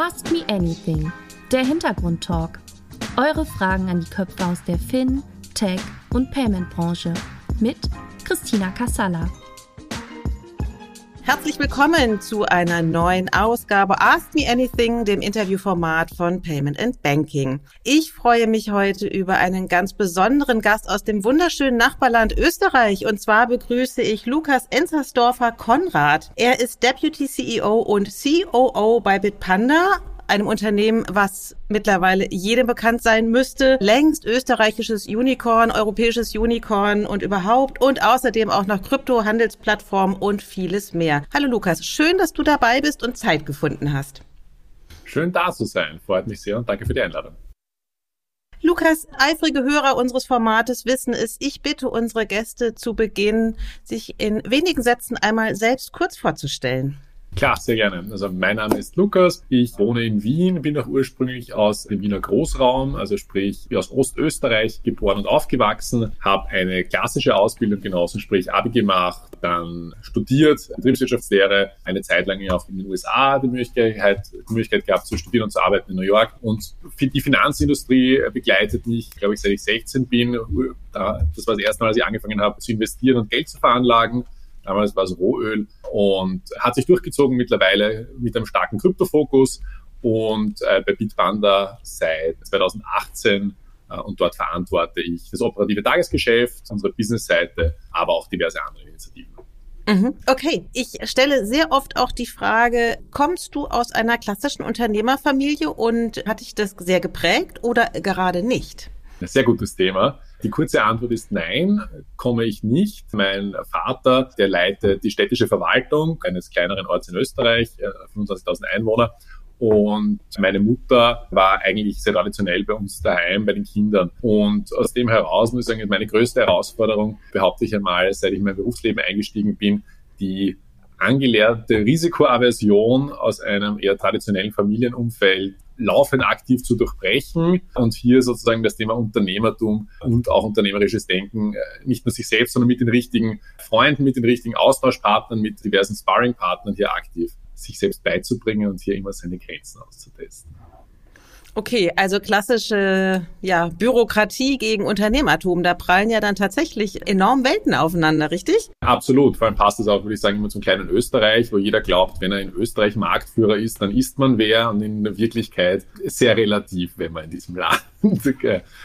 Ask Me Anything, der Hintergrundtalk. Eure Fragen an die Köpfe aus der Fin-, Tech- und Payment-Branche mit Christina Casala. Herzlich willkommen zu einer neuen Ausgabe Ask Me Anything, dem Interviewformat von Payment and Banking. Ich freue mich heute über einen ganz besonderen Gast aus dem wunderschönen Nachbarland Österreich. Und zwar begrüße ich Lukas Enzersdorfer-Konrad. Er ist Deputy CEO und COO bei Bitpanda, einem Unternehmen, was mittlerweile jedem bekannt sein müsste. Längst österreichisches Unicorn, europäisches Unicorn und überhaupt. Und außerdem auch noch Krypto, Handelsplattform und vieles mehr. Hallo Lukas, schön, dass du dabei bist und Zeit gefunden hast. Schön da zu sein, freut mich sehr und danke für die Einladung. Lukas, eifrige Hörer unseres Formates wissen es. Ich bitte unsere Gäste zu Beginn, sich in wenigen Sätzen einmal selbst kurz vorzustellen. Klar, sehr gerne. Also mein Name ist Lukas, ich wohne in Wien, bin auch ursprünglich aus dem Wiener Großraum, also sprich aus Ostösterreich geboren und aufgewachsen, habe eine klassische Ausbildung genossen, sprich Abi gemacht, dann studiert, Betriebswirtschaftslehre, eine Zeit lang auch in den USA die Möglichkeit gehabt zu studieren und zu arbeiten in New York, und die Finanzindustrie begleitet mich, glaube ich, seit ich 16 bin. Das war das erste Mal, als ich angefangen habe zu investieren und Geld zu veranlagen. Damals war es Rohöl und hat sich durchgezogen mittlerweile mit einem starken Kryptofokus und bei Bitpanda seit 2018 und dort verantworte ich das operative Tagesgeschäft, unsere Businessseite, aber auch diverse andere Initiativen. Okay, ich stelle sehr oft auch die Frage, kommst du aus einer klassischen Unternehmerfamilie und hat dich das sehr geprägt oder gerade nicht? Ein sehr gutes Thema. Die kurze Antwort ist nein, komme ich nicht. Mein Vater, der leitet die städtische Verwaltung eines kleineren Orts in Österreich, 25.000 Einwohner. Und meine Mutter war eigentlich sehr traditionell bei uns daheim, bei den Kindern. Und aus dem heraus muss ich sagen, meine größte Herausforderung, behaupte ich einmal, seit ich in mein Berufsleben eingestiegen bin, die angelernte Risikoaversion aus einem eher traditionellen Familienumfeld laufend aktiv zu durchbrechen und hier sozusagen das Thema Unternehmertum und auch unternehmerisches Denken nicht nur sich selbst, sondern mit den richtigen Freunden, mit den richtigen Austauschpartnern, mit diversen Sparringpartnern hier aktiv sich selbst beizubringen und hier immer seine Grenzen auszutesten. Okay, also klassische Bürokratie gegen Unternehmertum, da prallen ja dann tatsächlich enorm Welten aufeinander, richtig? Absolut, vor allem passt das auch, würde ich sagen, immer zum kleinen Österreich, wo jeder glaubt, wenn er in Österreich Marktführer ist, dann ist man wer, und in Wirklichkeit sehr relativ, wenn man in diesem Land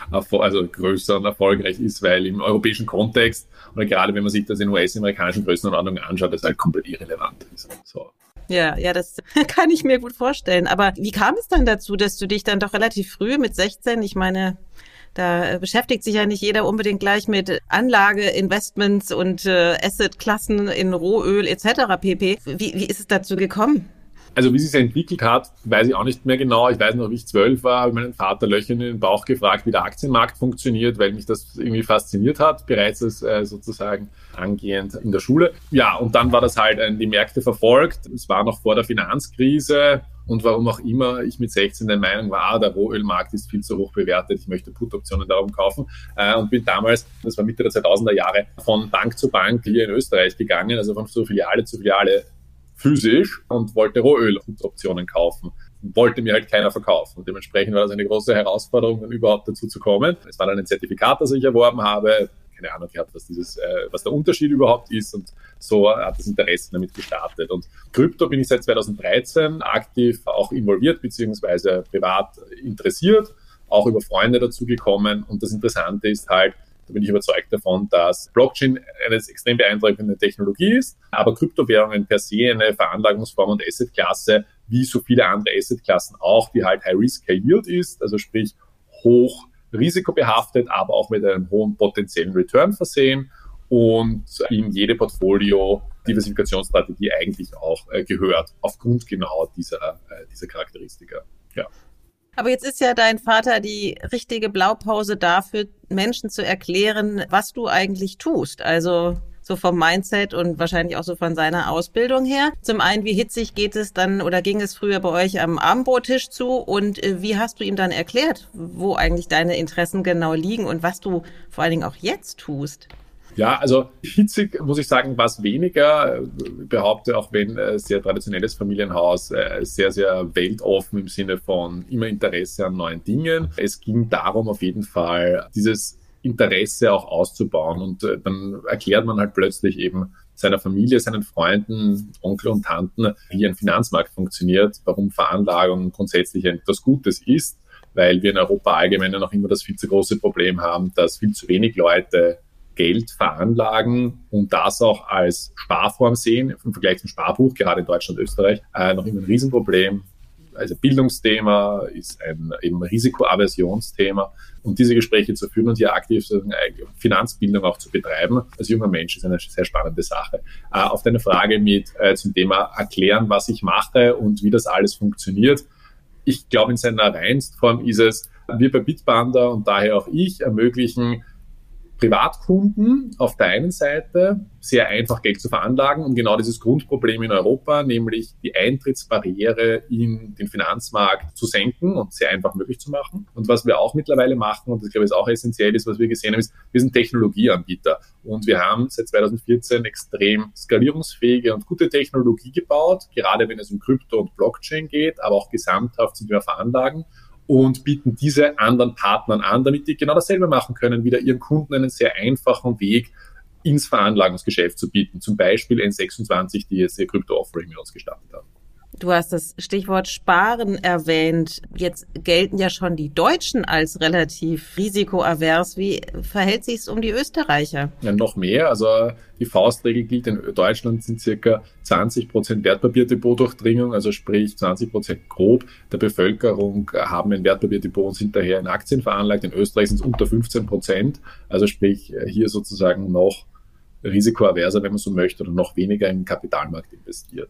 also größer und erfolgreich ist, weil im europäischen Kontext, oder gerade wenn man sich das in US-amerikanischen Größenordnungen anschaut, das halt komplett irrelevant ist. So. Ja, das kann ich mir gut vorstellen. Aber wie kam es dann dazu, dass du dich dann doch relativ früh mit 16, ich meine, da beschäftigt sich ja nicht jeder unbedingt gleich mit Anlage, Investments und Assetklassen in Rohöl etc. pp. Wie ist es dazu gekommen? Also wie sie es entwickelt hat, weiß ich auch nicht mehr genau. Ich weiß noch, wie ich 12 war, habe meinen Vater löchern in den Bauch gefragt, wie der Aktienmarkt funktioniert, weil mich das irgendwie fasziniert hat, bereits als sozusagen angehend in der Schule. Ja, und dann war das halt die Märkte verfolgt. Es war noch vor der Finanzkrise. Und warum auch immer ich mit 16 der Meinung war, der Rohölmarkt ist viel zu hoch bewertet, ich möchte Put-Optionen darum kaufen, und bin damals, das war Mitte der 2000er Jahre, von Bank zu Bank hier in Österreich gegangen, also von Filiale zu Filiale, physisch, und wollte Rohöloptionen kaufen. Wollte mir halt keiner verkaufen. Und dementsprechend war das eine große Herausforderung, dann überhaupt dazu zu kommen. Es war dann ein Zertifikat, das ich erworben habe. Keine Ahnung gehabt, was der Unterschied überhaupt ist. Und so hat das Interesse damit gestartet. Und Krypto bin ich seit 2013 aktiv auch involviert, beziehungsweise privat interessiert, auch über Freunde dazu gekommen. Und das Interessante ist halt, da bin ich überzeugt davon, dass Blockchain eine extrem beeindruckende Technologie ist, aber Kryptowährungen per se eine Veranlagungsform und Assetklasse, wie so viele andere Assetklassen auch, die halt high-risk-high-yield ist, also sprich hoch risikobehaftet, aber auch mit einem hohen potenziellen Return versehen und in jede Portfolio-Diversifikationsstrategie eigentlich auch gehört, aufgrund genau dieser Charakteristika. Ja. Aber jetzt ist ja dein Vater die richtige Blaupause dafür, Menschen zu erklären, was du eigentlich tust. Also so vom Mindset und wahrscheinlich auch so von seiner Ausbildung her. Zum einen, wie hitzig geht es dann oder ging es früher bei euch am Abendbrottisch zu? Und wie hast du ihm dann erklärt, wo eigentlich deine Interessen genau liegen und was du vor allen Dingen auch jetzt tust? Ja, also hitzig, muss ich sagen, war es weniger. Ich behaupte, auch wenn sehr traditionelles Familienhaus, sehr, sehr weltoffen im Sinne von immer Interesse an neuen Dingen. Es ging darum, auf jeden Fall dieses Interesse auch auszubauen. Und dann erklärt man halt plötzlich eben seiner Familie, seinen Freunden, Onkel und Tanten, wie ein Finanzmarkt funktioniert, warum Veranlagung grundsätzlich etwas Gutes ist, weil wir in Europa allgemein noch immer das viel zu große Problem haben, dass viel zu wenig Leute Geld veranlagen und das auch als Sparform sehen, im Vergleich zum Sparbuch, gerade in Deutschland und Österreich, noch immer ein Riesenproblem. Also Bildungsthema ist eben ein Risikoaversionsthema. Und diese Gespräche zu führen und hier aktiv Finanzbildung auch zu betreiben als junger Mensch ist eine sehr spannende Sache. Auf deine Frage zum Thema erklären, was ich mache und wie das alles funktioniert. Ich glaube, in seiner reinsten Form ist es, wir bei Bitpanda und daher auch ich ermöglichen, Privatkunden auf der einen Seite sehr einfach Geld zu veranlagen, um genau dieses Grundproblem in Europa, nämlich die Eintrittsbarriere in den Finanzmarkt zu senken und sehr einfach möglich zu machen. Und was wir auch mittlerweile machen, und das glaube ich ist auch essentiell ist, was wir gesehen haben, ist, wir sind Technologieanbieter und wir haben seit 2014 extrem skalierungsfähige und gute Technologie gebaut, gerade wenn es um Krypto und Blockchain geht, aber auch gesamthaft sind wir veranlagen. Und bieten diese anderen Partnern an, damit die genau dasselbe machen können, wieder ihren Kunden einen sehr einfachen Weg ins Veranlagungsgeschäft zu bieten. Zum Beispiel N26, die jetzt ihr Krypto-Offering mit uns gestartet haben. Du hast das Stichwort Sparen erwähnt. Jetzt gelten ja schon die Deutschen als relativ risikoavers. Wie verhält sich es um die Österreicher? Ja, noch mehr. Also die Faustregel gilt, in Deutschland sind circa 20% Wertpapierdepotdurchdringung, also sprich 20% grob der Bevölkerung haben ein Wertpapierdepot und sind daher in Aktien veranlagt. In Österreich sind es unter 15%, also sprich hier sozusagen noch risikoaverser, wenn man so möchte, oder noch weniger im Kapitalmarkt investiert.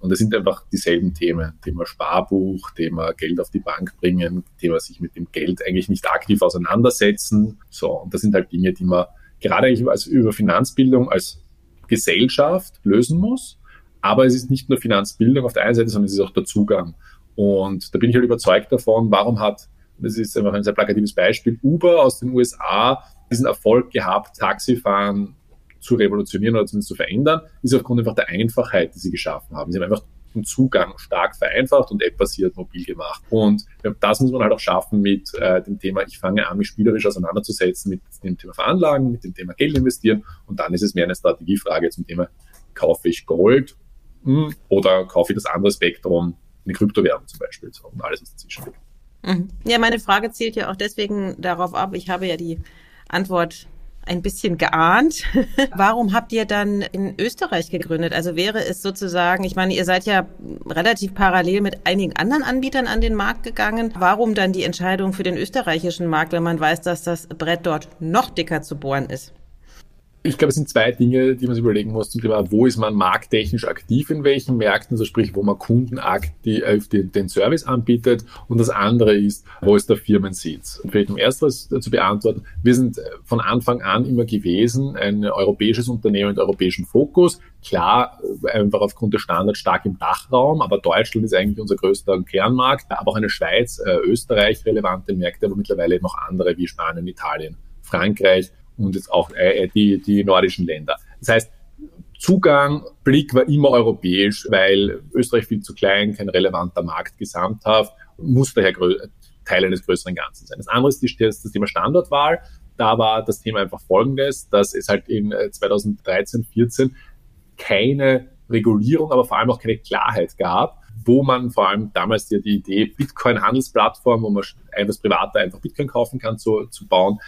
Und es sind einfach dieselben Themen, Thema Sparbuch, Thema Geld auf die Bank bringen, Thema sich mit dem Geld eigentlich nicht aktiv auseinandersetzen. So, und das sind halt Dinge, die man gerade eigentlich über Finanzbildung als Gesellschaft lösen muss. Aber es ist nicht nur Finanzbildung auf der einen Seite, sondern es ist auch der Zugang. Und da bin ich halt überzeugt davon, warum hat, das ist einfach ein sehr plakatives Beispiel, Uber aus den USA diesen Erfolg gehabt, Taxifahren zu revolutionieren oder zumindest zu verändern, ist aufgrund einfach der Einfachheit, die sie geschaffen haben. Sie haben einfach den Zugang stark vereinfacht und appbasiert mobil gemacht. Und das muss man halt auch schaffen mit dem Thema, ich fange an, mich spielerisch auseinanderzusetzen mit dem Thema Veranlagen, mit dem Thema Geld investieren. Und dann ist es mehr eine Strategiefrage zum Thema, kaufe ich Gold oder kaufe ich das andere Spektrum, eine Kryptowährung zum Beispiel und alles, was dazwischen liegt. Ja, meine Frage zielt ja auch deswegen darauf ab, ich habe ja die Antwort ein bisschen geahnt. Warum habt ihr dann in Österreich gegründet? Also wäre es sozusagen, ich meine, ihr seid ja relativ parallel mit einigen anderen Anbietern an den Markt gegangen. Warum dann die Entscheidung für den österreichischen Markt, wenn man weiß, dass das Brett dort noch dicker zu bohren ist? Ich glaube, es sind zwei Dinge, die man sich überlegen muss zum Thema, wo ist man markttechnisch aktiv, in welchen Märkten, also sprich, wo man Kunden aktiv den Service anbietet. Und das andere ist, wo ist der Firmensitz? Und vielleicht um Ersteres zu beantworten, wir sind von Anfang an immer gewesen, ein europäisches Unternehmen mit europäischem Fokus. Klar, einfach aufgrund der Standards stark im Dachraum, aber Deutschland ist eigentlich unser größter Kernmarkt, aber auch eine Schweiz, Österreich relevante Märkte, aber mittlerweile noch andere wie Spanien, Italien, Frankreich. Und jetzt auch die nordischen Länder. Das heißt, Zugang, Blick war immer europäisch, weil Österreich viel zu klein, kein relevanter Markt gesamthaft, muss daher Teil eines größeren Ganzen sein. Das andere ist das Thema Standortwahl. Da war das Thema einfach folgendes, dass es halt in 2013, 14 keine Regulierung, aber vor allem auch keine Klarheit gab, wo man vor allem damals die Idee Bitcoin-Handelsplattform, wo man etwas privater einfach Bitcoin kaufen kann, zu bauen.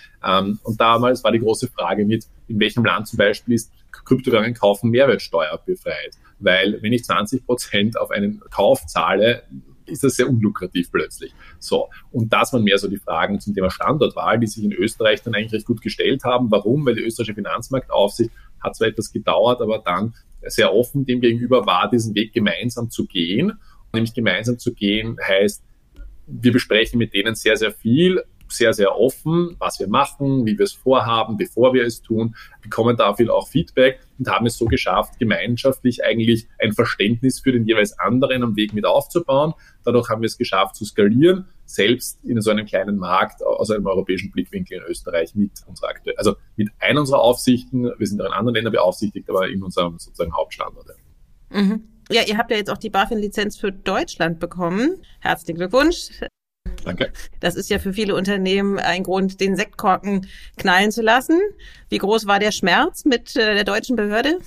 Und damals war die große Frage in welchem Land zum Beispiel ist Kryptowährungen kaufen Mehrwertsteuer befreit? Weil wenn ich 20% auf einen Kauf zahle, ist das sehr unlukrativ plötzlich. So. Und das waren mehr so die Fragen zum Thema Standortwahl, die sich in Österreich dann eigentlich recht gut gestellt haben. Warum? Weil die österreichische Finanzmarktaufsicht hat zwar etwas gedauert, aber dann sehr offen dem gegenüber war, diesen Weg gemeinsam zu gehen. Nämlich gemeinsam zu gehen heißt, wir besprechen mit denen sehr, sehr viel, sehr, sehr offen, was wir machen, wie wir es vorhaben, bevor wir es tun, bekommen dafür auch Feedback und haben es so geschafft, gemeinschaftlich eigentlich ein Verständnis für den jeweils anderen am Weg mit aufzubauen. Dadurch haben wir es geschafft zu skalieren, selbst in so einem kleinen Markt aus einem europäischen Blickwinkel in Österreich mit unserer aktuellen, also mit einer unserer Aufsichten. Wir sind auch in anderen Ländern beaufsichtigt, aber in unserem sozusagen Hauptstandort. Mhm. Ja, ihr habt ja jetzt auch die BaFin-Lizenz für Deutschland bekommen. Herzlichen Glückwunsch. Danke. Das ist ja für viele Unternehmen ein Grund, den Sektkorken knallen zu lassen. Wie groß war der Schmerz mit der deutschen Behörde?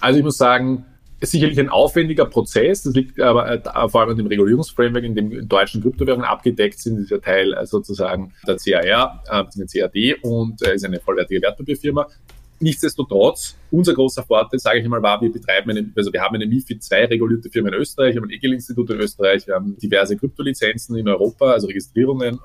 Also ich muss sagen, es ist sicherlich ein aufwendiger Prozess. Das liegt aber vor allem an dem Regulierungsframework, in dem deutschen Kryptowährungen abgedeckt sind. Dieser Teil sozusagen der CAR, der CAD und ist eine vollwertige Wertpapierfirma. Nichtsdestotrotz, unser großer Vorteil, sage ich mal, war, wir haben eine MiFID II regulierte Firma in Österreich, wir haben ein EGL-Institut in Österreich, wir haben diverse Kryptolizenzen in Europa, also Registrierungen.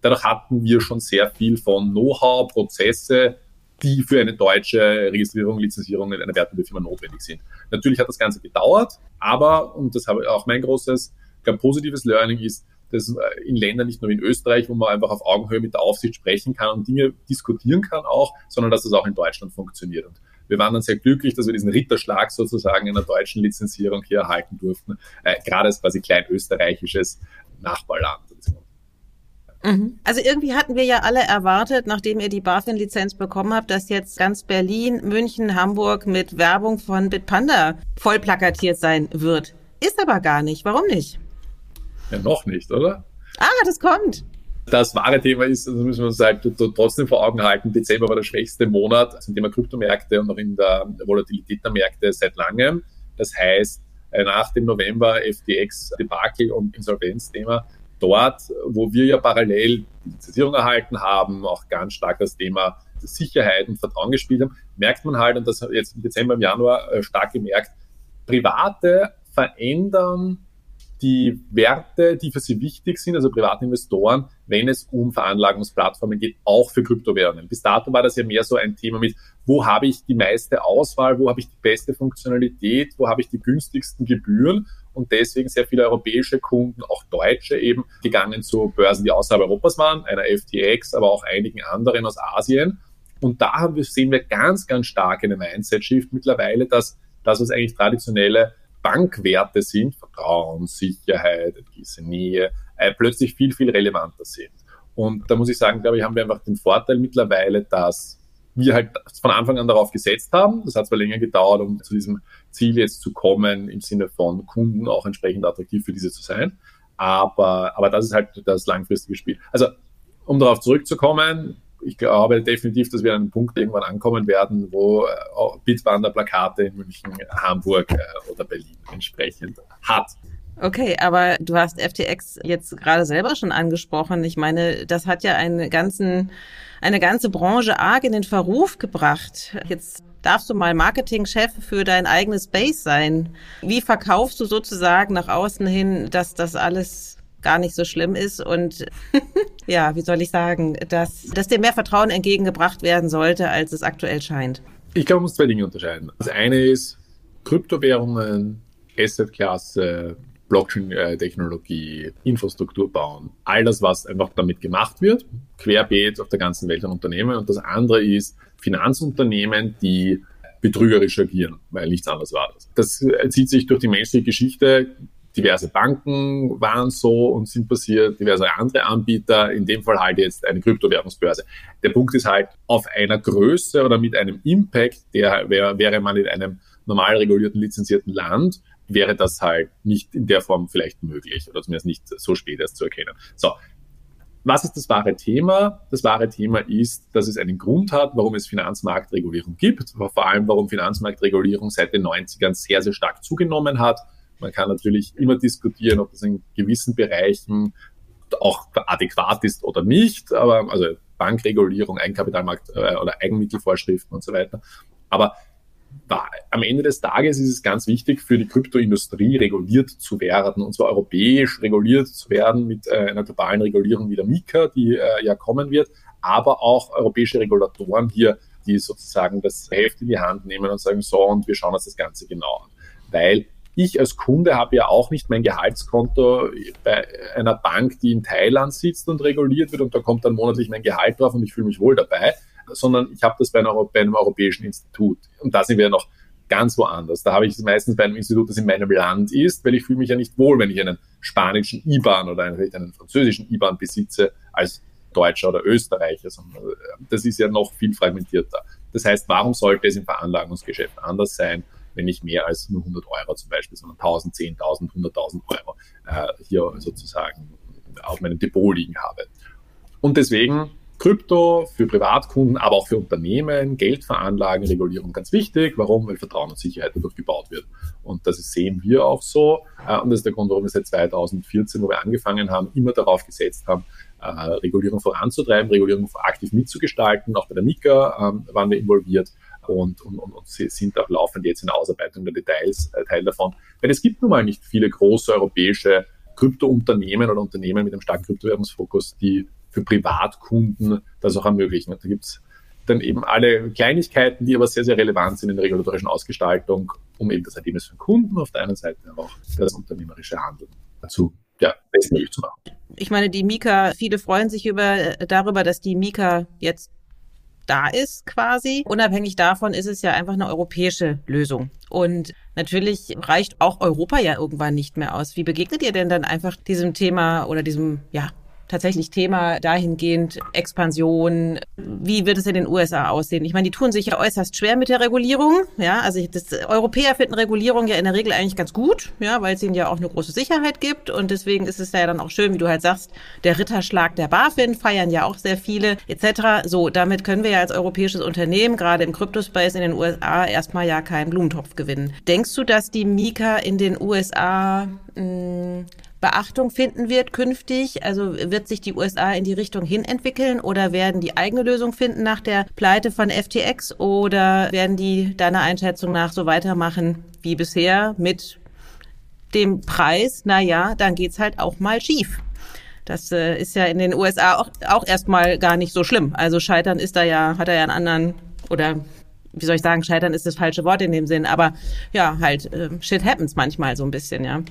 Dadurch hatten wir schon sehr viel von Know-how, Prozesse, die für eine deutsche Registrierung, Lizenzierung in einer Wertpapierfirma notwendig sind. Natürlich hat das Ganze gedauert, aber, und das habe auch mein großes, ganz positives Learning ist, dass in Ländern, nicht nur in Österreich, wo man einfach auf Augenhöhe mit der Aufsicht sprechen kann und Dinge diskutieren kann auch, sondern dass das auch in Deutschland funktioniert. Und wir waren dann sehr glücklich, dass wir diesen Ritterschlag sozusagen in der deutschen Lizenzierung hier erhalten durften, gerade als quasi kleinösterreichisches Nachbarland. Also irgendwie hatten wir ja alle erwartet, nachdem ihr die BaFin-Lizenz bekommen habt, dass jetzt ganz Berlin, München, Hamburg mit Werbung von Bitpanda voll plakatiert sein wird. Ist aber gar nicht. Warum nicht? Ja, noch nicht, oder? Ah, das kommt. Das wahre Thema ist, also müssen wir uns halt trotzdem vor Augen halten, Dezember war der schwächste Monat zum Thema Kryptomärkte und auch in der Volatilität der Märkte seit langem. Das heißt, nach dem November FTX-Debakel und Insolvenzthema, dort, wo wir ja parallel die Lizenzierung erhalten haben, auch ganz stark das Thema Sicherheit und Vertrauen gespielt haben, merkt man halt, und das jetzt im Dezember, im Januar stark gemerkt, Private verändern die Werte, die für sie wichtig sind, also private Investoren, wenn es um Veranlagungsplattformen geht, auch für Kryptowährungen. Bis dato war das ja mehr so ein Thema mit, wo habe ich die meiste Auswahl, wo habe ich die beste Funktionalität, wo habe ich die günstigsten Gebühren, und deswegen sehr viele europäische Kunden, auch Deutsche eben, gegangen zu Börsen, die außerhalb Europas waren, einer FTX, aber auch einigen anderen aus Asien. Und da sehen wir ganz, ganz stark eine Mindset-Shift mittlerweile, dass das, was eigentlich traditionelle Bankwerte sind, Vertrauen, Sicherheit, diese Nähe, plötzlich viel, viel relevanter sind. Und da muss ich sagen, glaube ich, haben wir einfach den Vorteil mittlerweile, dass wir halt von Anfang an darauf gesetzt haben. Das hat zwar länger gedauert, um zu diesem Ziel jetzt zu kommen, im Sinne von Kunden auch entsprechend attraktiv für diese zu sein. Aber das ist halt das langfristige Spiel. Also, um darauf zurückzukommen, ich glaube definitiv, dass wir an einem Punkt irgendwann ankommen werden, wo Bitpanda-Plakate in München, Hamburg oder Berlin entsprechend hat. Okay, aber du hast FTX jetzt gerade selber schon angesprochen. Ich meine, das hat ja eine ganze Branche arg in den Verruf gebracht. Jetzt darfst du mal Marketingchef für dein eigenes Base sein. Wie verkaufst du sozusagen nach außen hin, dass das alles gar nicht so schlimm ist und ja, wie soll ich sagen, dass dem mehr Vertrauen entgegengebracht werden sollte, als es aktuell scheint? Ich glaube, man muss zwei Dinge unterscheiden. Das eine ist Kryptowährungen, Assetklasse, Blockchain-Technologie, Infrastruktur bauen, all das, was einfach damit gemacht wird, querbeet auf der ganzen Welt an Unternehmen. Und das andere ist Finanzunternehmen, die betrügerisch agieren, weil nichts anderes war das. Das zieht sich durch die menschliche Geschichte. Diverse Banken waren so und sind passiert, diverse andere Anbieter, in dem Fall halt jetzt eine Kryptowährungsbörse. Der Punkt ist halt, auf einer Größe oder mit einem Impact, der wäre man in einem normal regulierten, lizenzierten Land, wäre das halt nicht in der Form vielleicht möglich oder zumindest nicht so spät erst zu erkennen. So, was ist das wahre Thema? Das wahre Thema ist, dass es einen Grund hat, warum es Finanzmarktregulierung gibt, vor allem warum Finanzmarktregulierung seit den 90ern sehr, sehr stark zugenommen hat. Man kann natürlich immer diskutieren, ob das in gewissen Bereichen auch adäquat ist oder nicht, aber also Bankregulierung, Eigenkapitalmarkt oder Eigenmittelvorschriften und so weiter. Aber am Ende des Tages ist es ganz wichtig, für die Kryptoindustrie reguliert zu werden, und zwar europäisch reguliert zu werden mit einer globalen Regulierung wie der MiCA, die ja kommen wird, aber auch europäische Regulatoren hier, die sozusagen das Heft in die Hand nehmen und sagen, so, und wir schauen uns das Ganze genau an. Weil ich als Kunde habe ja auch nicht mein Gehaltskonto bei einer Bank, die in Thailand sitzt und reguliert wird, und da kommt dann monatlich mein Gehalt drauf und ich fühle mich wohl dabei, sondern ich habe das bei einem europäischen Institut. Und da sind wir noch ganz woanders. Da habe ich es meistens bei einem Institut, das in meinem Land ist, weil ich fühle mich ja nicht wohl, wenn ich einen spanischen IBAN oder einen französischen IBAN besitze als Deutscher oder Österreicher. Das ist ja noch viel fragmentierter. Das heißt, warum sollte es im Veranlagungsgeschäft anders sein, wenn ich mehr als nur 100 Euro zum Beispiel, sondern 1.000, 10.000, 100.000 Euro hier sozusagen auf meinem Depot liegen habe. Und deswegen Krypto für Privatkunden, aber auch für Unternehmen, Geldveranlagen, Regulierung ganz wichtig. Warum? Weil Vertrauen und Sicherheit dadurch gebaut wird. Und das sehen wir auch so. Und das ist der Grund, warum wir seit 2014, wo wir angefangen haben, immer darauf gesetzt haben, Regulierung voranzutreiben, Regulierung aktiv mitzugestalten. Auch bei der MiCA waren wir involviert und sind auch laufend jetzt in der Ausarbeitung der Details Teil davon. Weil es gibt nun mal nicht viele große europäische Kryptounternehmen oder Unternehmen mit einem starken Kryptowährungsfokus, die für Privatkunden das auch ermöglichen. Und da gibt es dann eben alle Kleinigkeiten, die aber sehr, sehr relevant sind in der regulatorischen Ausgestaltung, um eben das Ergebnis von Kunden auf der einen Seite, aber auch das unternehmerische Handeln dazu bestmöglich zu machen. Ich meine, die MiCA, viele freuen sich darüber, dass die MiCA jetzt da ist quasi. Unabhängig davon ist es ja einfach eine europäische Lösung. Und natürlich reicht auch Europa ja irgendwann nicht mehr aus. Wie begegnet ihr denn dann einfach diesem Thema oder diesem, tatsächlich Thema dahingehend Expansion? Wie wird es in den USA aussehen? Ich meine, die tun sich ja äußerst schwer mit der Regulierung. Ja, also Europäer finden Regulierung ja in der Regel eigentlich ganz gut, ja, weil es ihnen ja auch eine große Sicherheit gibt. Und deswegen ist es ja dann auch schön, wie du halt sagst, der Ritterschlag der BaFin feiern ja auch sehr viele etc. So, damit können wir ja als europäisches Unternehmen gerade im Kryptospace in den USA erstmal ja keinen Blumentopf gewinnen. Denkst du, dass die MiCA in den USA Beachtung finden wird künftig? Also wird sich die USA in die Richtung hin entwickeln oder werden die eigene Lösung finden nach der Pleite von FTX oder werden die deiner Einschätzung nach so weitermachen wie bisher mit dem Preis? Naja, dann geht's halt auch mal schief. Das ist ja in den USA auch erstmal gar nicht so schlimm. Also Scheitern ist da ja, hat er ja einen anderen oder wie soll ich sagen, Scheitern ist das falsche Wort in dem Sinn, aber ja, halt shit happens manchmal so ein bisschen, ja.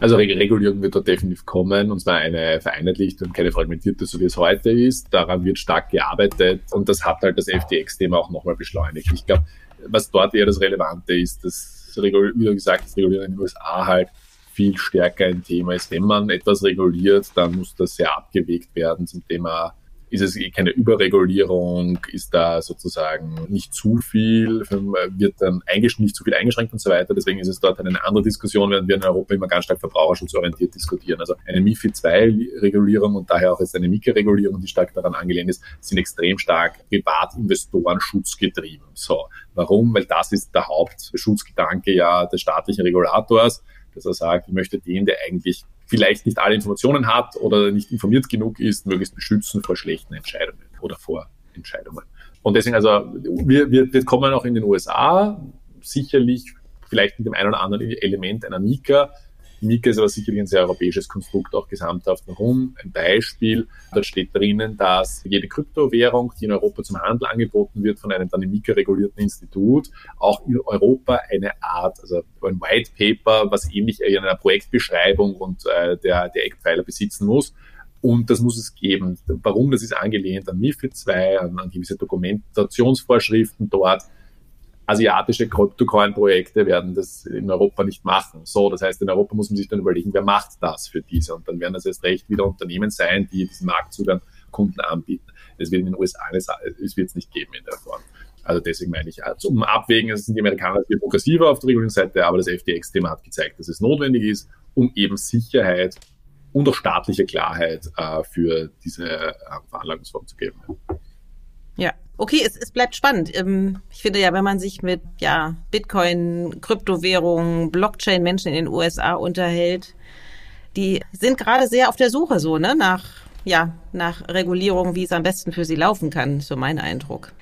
Also Regulierung wird dort definitiv kommen, und zwar eine vereinheitlichte und keine fragmentierte, so wie es heute ist. Daran wird stark gearbeitet und das hat halt das FTX-Thema auch nochmal beschleunigt. Ich glaube, was dort eher das Relevante ist, dass, wie du gesagt hast, Regulierung in den USA halt viel stärker ein Thema ist. Wenn man etwas reguliert, dann muss das sehr abgewägt werden zum Thema, ist es keine Überregulierung, ist da sozusagen nicht zu viel, wird dann nicht zu viel eingeschränkt und so weiter. Deswegen ist es dort eine andere Diskussion, während wir in Europa immer ganz stark verbraucherschutzorientiert diskutieren. Also eine MiFID II-Regulierung und daher auch jetzt eine MiCA-Regulierung, die stark daran angelehnt ist, sind extrem stark Privatinvestorenschutz getrieben. So, warum? Weil das ist der Hauptschutzgedanke ja des staatlichen Regulators, dass er sagt, ich möchte den, der eigentlich vielleicht nicht alle Informationen hat oder nicht informiert genug ist, möglichst beschützen vor schlechten Entscheidungen oder vor Entscheidungen. Und deswegen, also wir kommen auch in den USA, sicherlich vielleicht mit dem einen oder anderen Element einer MiCA. Die MiCA ist aber sicherlich ein sehr europäisches Konstrukt, auch gesamthaft. Warum? Ein Beispiel, da steht drinnen, dass jede Kryptowährung, die in Europa zum Handel angeboten wird von einem dann in MiCA regulierten Institut, auch in Europa eine Art, also ein White Paper, was ähnlich in einer Projektbeschreibung und der Eckpfeiler besitzen muss. Und das muss es geben. Warum? Das ist angelehnt an MiFID II, an gewisse Dokumentationsvorschriften dort. Asiatische Kryptocoin-Projekte werden das in Europa nicht machen. So, das heißt, in Europa muss man sich dann überlegen, wer macht das für diese? Und dann werden das erst recht wieder Unternehmen sein, die diesen Marktzugang Kunden anbieten. Das wird in den USA es nicht geben in der Form. Also deswegen meine ich, zum Abwägen sind die Amerikaner viel progressiver auf der Regulierungsseite, aber das FTX-Thema hat gezeigt, dass es notwendig ist, um eben Sicherheit und auch staatliche Klarheit für diese Veranlagungsform zu geben. Ja, okay, es bleibt spannend. Ich finde ja, wenn man sich mit Bitcoin, Kryptowährungen, Blockchain-Menschen in den USA unterhält, die sind gerade sehr auf der Suche so, ne, nach Regulierung, wie es am besten für sie laufen kann, so mein Eindruck.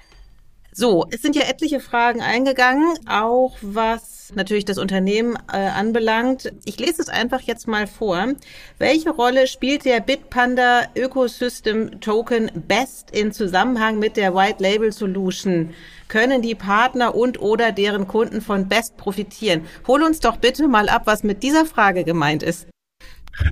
So, es sind ja etliche Fragen eingegangen, auch was natürlich das Unternehmen anbelangt. Ich lese es einfach jetzt mal vor. Welche Rolle spielt der Bitpanda Ökosystem Token BEST in Zusammenhang mit der White Label Solution? Können die Partner und oder deren Kunden von BEST profitieren? Hol uns doch bitte mal ab, was mit dieser Frage gemeint ist.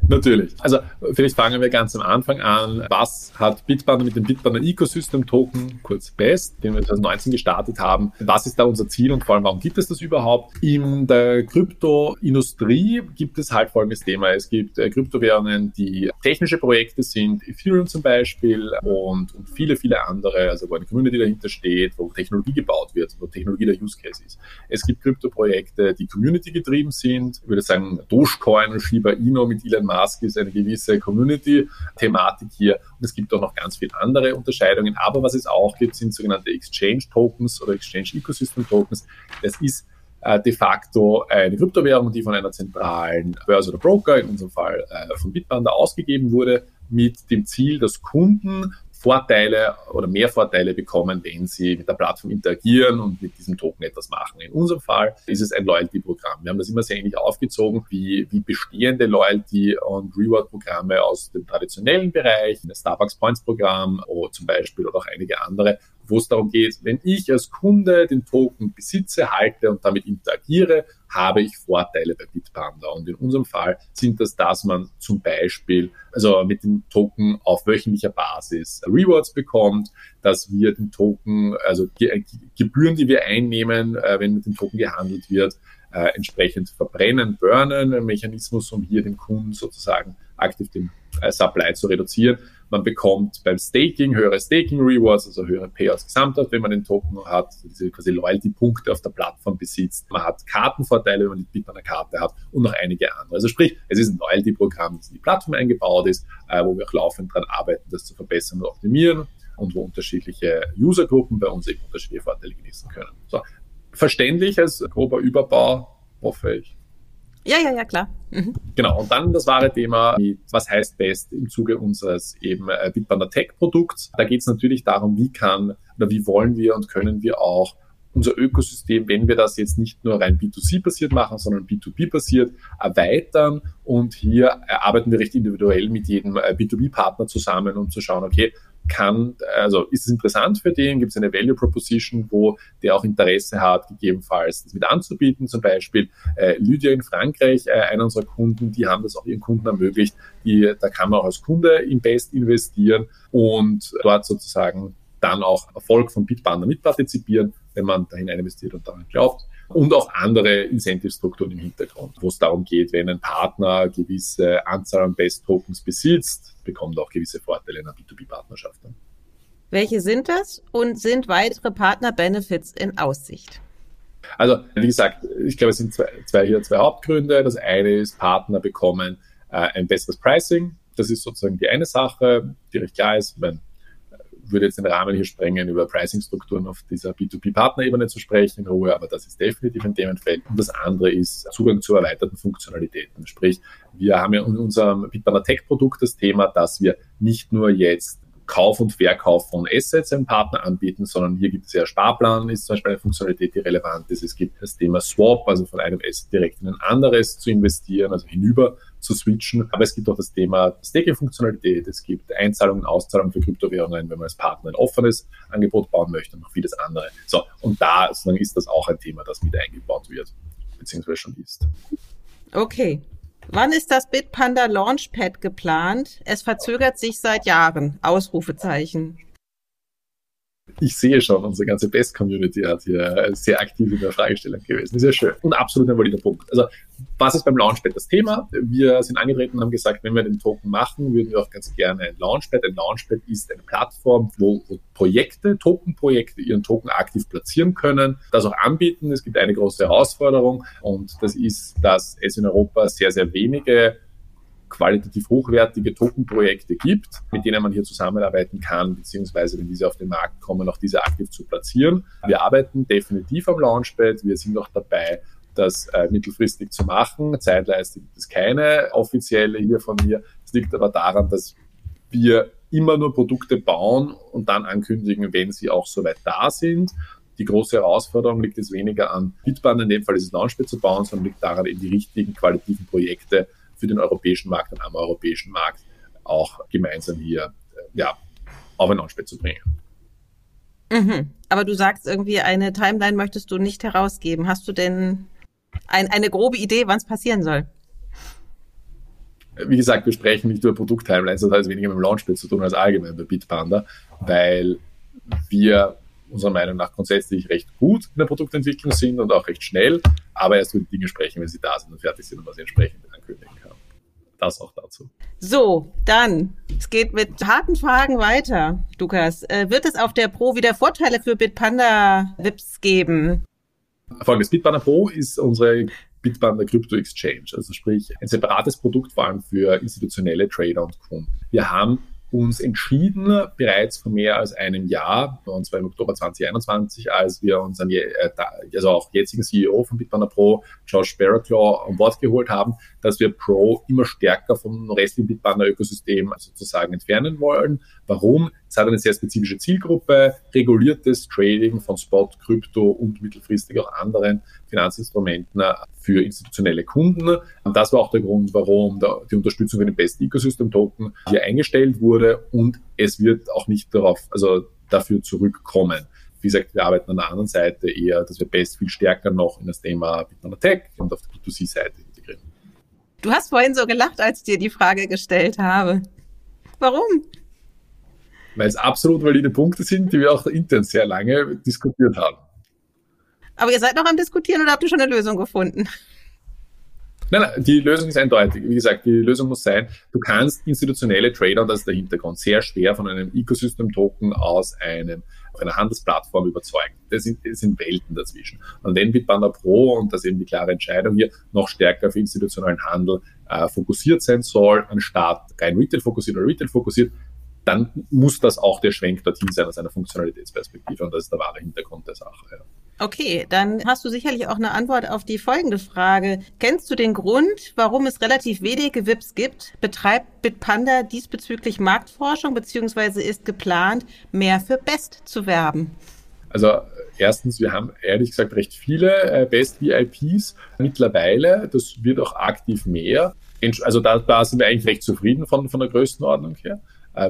Natürlich. Also vielleicht fangen wir ganz am Anfang an. Was hat Bitpanda mit dem Bitpanda Ecosystem Token, kurz BEST, den wir 2019 gestartet haben? Was ist da unser Ziel und vor allem, warum gibt es das überhaupt? In der Kryptoindustrie gibt es halt folgendes Thema. Es gibt Kryptowährungen, die technische Projekte sind, Ethereum zum Beispiel und viele, viele andere, also wo eine Community dahinter steht, wo Technologie gebaut wird, wo Technologie der Use Case ist. Es gibt Kryptoprojekte, die Community getrieben sind. Ich würde sagen, Dogecoin und Shiba Inu mit Elon Musk ist eine gewisse Community-Thematik hier. Und es gibt auch noch ganz viele andere Unterscheidungen. Aber was es auch gibt, sind sogenannte Exchange-Tokens oder Exchange-Ecosystem-Tokens. Das ist de facto eine Kryptowährung, die von einer zentralen Börse oder Broker, in unserem Fall von Bitpanda, ausgegeben wurde, mit dem Ziel, dass Kunden Vorteile oder mehr Vorteile bekommen, wenn sie mit der Plattform interagieren und mit diesem Token etwas machen. In unserem Fall ist es ein Loyalty-Programm. Wir haben das immer sehr ähnlich aufgezogen wie bestehende Loyalty- und Reward-Programme aus dem traditionellen Bereich, das Starbucks-Points-Programm zum Beispiel oder auch einige andere, wo es darum geht, wenn ich als Kunde den Token besitze, halte und damit interagiere, habe ich Vorteile bei Bitpanda. Und in unserem Fall sind das, dass man zum Beispiel also mit dem Token auf wöchentlicher Basis Rewards bekommt, dass wir den Token, also Gebühren, die wir einnehmen, wenn mit dem Token gehandelt wird, entsprechend verbrennen, burnen, ein Mechanismus, um hier den Kunden sozusagen aktiv den Supply zu reduzieren. Man bekommt beim Staking höhere Staking-Rewards, also höhere Payouts gesamthaft, wenn man den Token hat, diese quasi Loyalty-Punkte auf der Plattform besitzt. Man hat Kartenvorteile, wenn man die Bitpanda-Karte hat und noch einige andere. Also sprich, es ist ein Loyalty-Programm, das in die Plattform eingebaut ist, wo wir auch laufend dran arbeiten, das zu verbessern und optimieren und wo unterschiedliche Usergruppen bei uns eben unterschiedliche Vorteile genießen können. So, verständlich als grober Überbau, hoffe ich. Ja, klar. Mhm. Genau, und dann das wahre Thema, was heißt BEST im Zuge unseres eben Bitpanda Tech-Produkts. Da geht es natürlich darum, wie wollen wir und können wir auch unser Ökosystem, wenn wir das jetzt nicht nur rein B2C-basiert machen, sondern B2B-basiert erweitern. Und hier arbeiten wir recht individuell mit jedem B2B-Partner zusammen, um zu schauen, okay, ist es interessant für den? Gibt es eine Value Proposition, wo der auch Interesse hat, gegebenenfalls das mit anzubieten? Zum Beispiel Lydia in Frankreich, einer unserer Kunden, die haben das auch ihren Kunden ermöglicht. Da kann man auch als Kunde im BEST investieren und dort sozusagen dann auch Erfolg von Bitpanda mitpartizipieren, wenn man dahin investiert und daran glaubt. Und auch andere Incentive-Strukturen im Hintergrund, wo es darum geht, wenn ein Partner gewisse Anzahl an BEST-Tokens besitzt, bekommt er auch gewisse Vorteile in einer B2B-Partnerschaft. Welche sind das und sind weitere Partner-Benefits in Aussicht? Also, wie gesagt, ich glaube, es sind zwei Hauptgründe. Das eine ist, Partner bekommen ein besseres Pricing. Das ist sozusagen die eine Sache, die recht klar ist. Würde jetzt den Rahmen hier sprengen, über Pricing-Strukturen auf dieser B2B-Partnerebene zu sprechen in Ruhe, aber das ist definitiv ein Themenfeld. Und das andere ist Zugang zu erweiterten Funktionalitäten. Sprich, wir haben ja in unserem Bitpanda Tech-Produkt das Thema, dass wir nicht nur jetzt Kauf und Verkauf von Assets einem Partner anbieten, sondern hier gibt es ja Sparplan, ist zum Beispiel eine Funktionalität, die relevant ist. Es gibt das Thema Swap, also von einem Asset direkt in ein anderes zu investieren, also hinüber zu switchen. Aber es gibt auch das Thema Staking-Funktionalität, es gibt Einzahlungen, Auszahlungen für Kryptowährungen, wenn man als Partner ein offenes Angebot bauen möchte und noch vieles andere. So, und da sozusagen ist das auch ein Thema, das mit eingebaut wird, beziehungsweise schon ist. Okay. Wann ist das Bitpanda Launchpad geplant? Es verzögert sich seit Jahren. ! Ich sehe schon, unsere ganze BEST-Community hat hier sehr aktiv in der Fragestellung gewesen. Ist ja schön und absolut ein valider Punkt. Also, was ist beim Launchpad das Thema? Wir sind angetreten und haben gesagt, wenn wir den Token machen, würden wir auch ganz gerne ein Launchpad. Ein Launchpad ist eine Plattform, wo Projekte, Tokenprojekte ihren Token aktiv platzieren können, das auch anbieten. Es gibt eine große Herausforderung und das ist, dass es in Europa sehr, sehr wenige qualitativ hochwertige Tokenprojekte gibt, mit denen man hier zusammenarbeiten kann, beziehungsweise wenn diese auf den Markt kommen, auch diese aktiv zu platzieren. Wir arbeiten definitiv am Launchpad. Wir sind auch dabei, das mittelfristig zu machen. Zeitleiste gibt es keine offizielle hier von mir. Es liegt aber daran, dass wir immer nur Produkte bauen und dann ankündigen, wenn sie auch soweit da sind. Die große Herausforderung liegt jetzt weniger an Bitpanda, in dem Fall dieses Launchpad zu bauen, sondern liegt daran, eben die richtigen qualitativen Projekte für den europäischen Markt und am europäischen Markt auch gemeinsam hier auf ein Launchpad zu bringen. Mhm. Aber du sagst irgendwie, eine Timeline möchtest du nicht herausgeben. Hast du denn eine grobe Idee, wann es passieren soll? Wie gesagt, wir sprechen nicht über Produkt-Timelines, das hat weniger mit dem Launchpad zu tun als allgemein bei Bitpanda, weil wir unserer Meinung nach grundsätzlich recht gut in der Produktentwicklung sind und auch recht schnell, aber erst über die Dinge sprechen, wenn sie da sind und fertig sind und was sie entsprechend ankündigen kann. Das auch dazu. So, dann, es geht mit harten Fragen weiter, Lukas. Wird es auf der Pro wieder Vorteile für Bitpanda-Vips geben? Folgendes, Bitpanda Pro ist unsere Bitpanda Crypto Exchange, also sprich ein separates Produkt vor allem für institutionelle Trader und Kunden. Wir haben uns entschieden, bereits vor mehr als einem Jahr, und zwar im Oktober 2021, als wir unseren also auch jetzigen CEO von Bitpanda Pro, Josh Barraclough, an Bord geholt haben, dass wir Pro immer stärker vom restlichen Bitpanda-Ökosystem sozusagen entfernen wollen. Warum? Es hat eine sehr spezifische Zielgruppe, reguliertes Trading von Spot, Krypto und mittelfristig auch anderen Finanzinstrumenten für institutionelle Kunden. Und das war auch der Grund, warum die Unterstützung für den BEST Ecosystem Token hier eingestellt wurde, und es wird auch nicht dafür zurückkommen. Wie gesagt, wir arbeiten an der anderen Seite eher, dass wir BEST viel stärker noch in das Thema Bitpanda Tech und auf der B2C-Seite integrieren. Du hast vorhin so gelacht, als ich dir die Frage gestellt habe. Warum? Weil es absolut valide Punkte sind, die wir auch intern sehr lange diskutiert haben. Aber ihr seid noch am Diskutieren oder habt ihr schon eine Lösung gefunden? Nein, die Lösung ist eindeutig. Wie gesagt, die Lösung muss sein, du kannst institutionelle Trader, und das ist der Hintergrund, sehr schwer von einem Ecosystem-Token aus auf einer Handelsplattform überzeugen. Es sind Welten dazwischen. Und wenn Bitpanda Pro, und das ist eben die klare Entscheidung hier, noch stärker für institutionellen Handel fokussiert sein soll, anstatt rein Retail-fokussiert oder Retail-fokussiert, dann muss das auch der Schwenk dorthin sein aus einer Funktionalitätsperspektive, und das ist der wahre Hintergrund der Sache. Ja. Okay, dann hast du sicherlich auch eine Antwort auf die folgende Frage. Kennst du den Grund, warum es relativ wenige VIPs gibt? Betreibt Bitpanda diesbezüglich Marktforschung, beziehungsweise ist geplant, mehr für BEST zu werben? Also erstens, wir haben ehrlich gesagt recht viele BEST-VIPs mittlerweile. Das wird auch aktiv mehr. Also da sind wir eigentlich recht zufrieden von der Größenordnung her.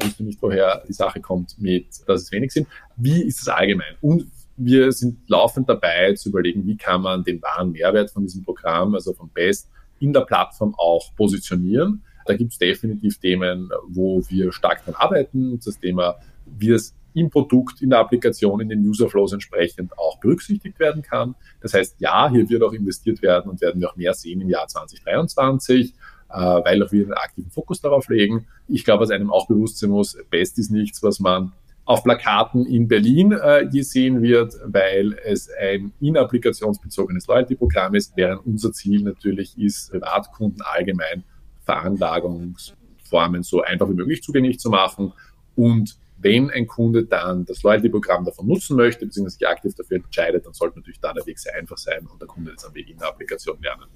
Wisst ihr nicht, woher die Sache kommt mit, dass es wenig sind. Wie ist das allgemein? Und wir sind laufend dabei zu überlegen, wie kann man den wahren Mehrwert von diesem Programm, also von BEST, in der Plattform auch positionieren. Da gibt es definitiv Themen, wo wir stark dran arbeiten. Das Thema, wie es im Produkt, in der Applikation, in den Userflows entsprechend auch berücksichtigt werden kann. Das heißt, ja, hier wird auch investiert werden und werden wir auch mehr sehen im Jahr 2023. Weil auch wir einen aktiven Fokus darauf legen. Ich glaube, was einem auch bewusst sein muss, BEST ist nichts, was man auf Plakaten in Berlin je sehen wird, weil es ein in-applikationsbezogenes Loyalty-Programm ist, während unser Ziel natürlich ist, Privatkunden allgemein Veranlagungsformen so einfach wie möglich zugänglich zu machen. Und wenn ein Kunde dann das Loyalty-Programm davon nutzen möchte, beziehungsweise sich aktiv dafür entscheidet, dann sollte natürlich da der Weg sehr einfach sein und der Kunde das am Weg in der Applikation lernen.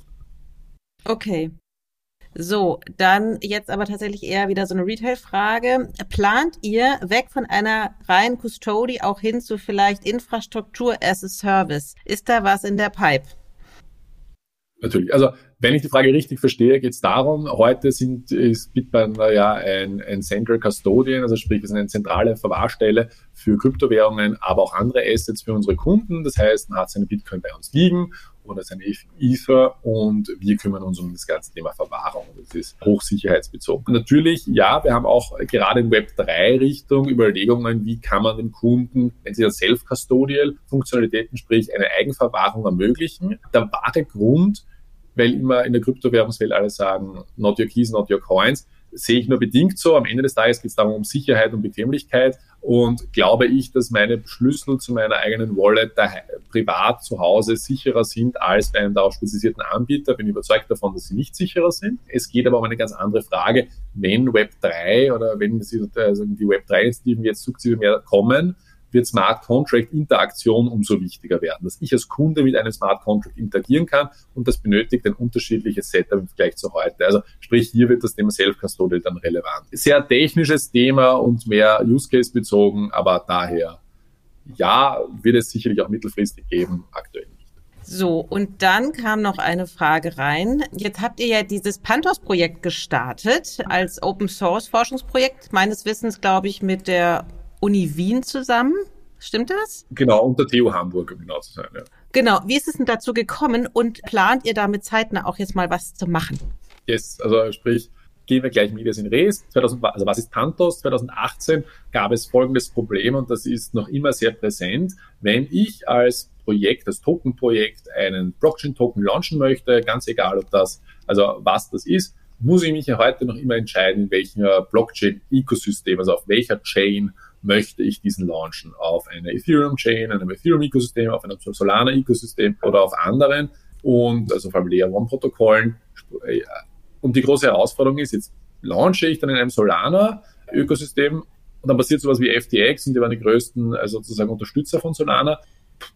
Okay. So, dann jetzt aber tatsächlich eher wieder so eine Retail-Frage. Plant ihr weg von einer reinen Custody auch hin zu vielleicht Infrastruktur as a Service? Ist da was in der Pipe? Natürlich. Also, wenn ich die Frage richtig verstehe, geht es darum, heute ist Bitpanda ja ein Central Custodian, also sprich, wir sind eine zentrale Verwahrstelle für Kryptowährungen, aber auch andere Assets für unsere Kunden. Das heißt, man hat seine Bitcoin bei uns liegen oder sein Ether, und wir kümmern uns um das ganze Thema Verwahrung. Das ist hochsicherheitsbezogen. Natürlich, ja, wir haben auch gerade in Web3-Richtung Überlegungen, wie kann man den Kunden, wenn sie ja Self-Custodial-Funktionalitäten, sprich eine Eigenverwahrung ermöglichen. Der wahre Grund, weil immer in der Kryptowährungswelt alle sagen, not your keys, not your coins, sehe ich nur bedingt so. Am Ende des Tages geht es darum, um Sicherheit und Bequemlichkeit, und glaube ich, dass meine Schlüssel zu meiner eigenen Wallet privat zu Hause sicherer sind als bei einem darauf spezialisierten Anbieter. Bin überzeugt davon, dass sie nicht sicherer sind. Es geht aber um eine ganz andere Frage, wenn Web3 oder wenn die Web3-Initiativen jetzt sukzessive mehr kommen, wird Smart Contract Interaktion umso wichtiger werden, dass ich als Kunde mit einem Smart Contract interagieren kann, und das benötigt ein unterschiedliches Setup im Vergleich zu heute. Also sprich, hier wird das Thema Self-Custodial dann relevant. Sehr technisches Thema und mehr Use-Case bezogen, aber daher, ja, wird es sicherlich auch mittelfristig geben, aktuell nicht. So, und dann kam noch eine Frage rein. Jetzt habt ihr ja dieses Pantos-Projekt gestartet als Open-Source-Forschungsprojekt, meines Wissens, glaube ich, mit der Uni Wien zusammen, stimmt das? Genau, und der TU Hamburg, um genau zu sein, ja. Genau, wie ist es denn dazu gekommen, und plant ihr damit zeitnah auch jetzt mal was zu machen? Yes, also sprich, gehen wir gleich mit in Res. Also was ist Pantos? 2018 gab es folgendes Problem und das ist noch immer sehr präsent. Wenn ich als Projekt, als Token-Projekt einen Blockchain-Token launchen möchte, ganz egal ob das, also was das ist, muss ich mich ja heute noch immer entscheiden, in welchem Blockchain-Ökosystem, also auf welcher Chain möchte ich diesen launchen, auf einer Ethereum-Chain, einem Ethereum-Ökosystem, auf einem Solana-Ökosystem oder auf anderen und also vor allem Layer-1-Protokollen. Und die große Herausforderung ist, jetzt launche ich dann in einem Solana-Ökosystem und dann passiert sowas wie FTX und die waren die größten, also sozusagen Unterstützer von Solana.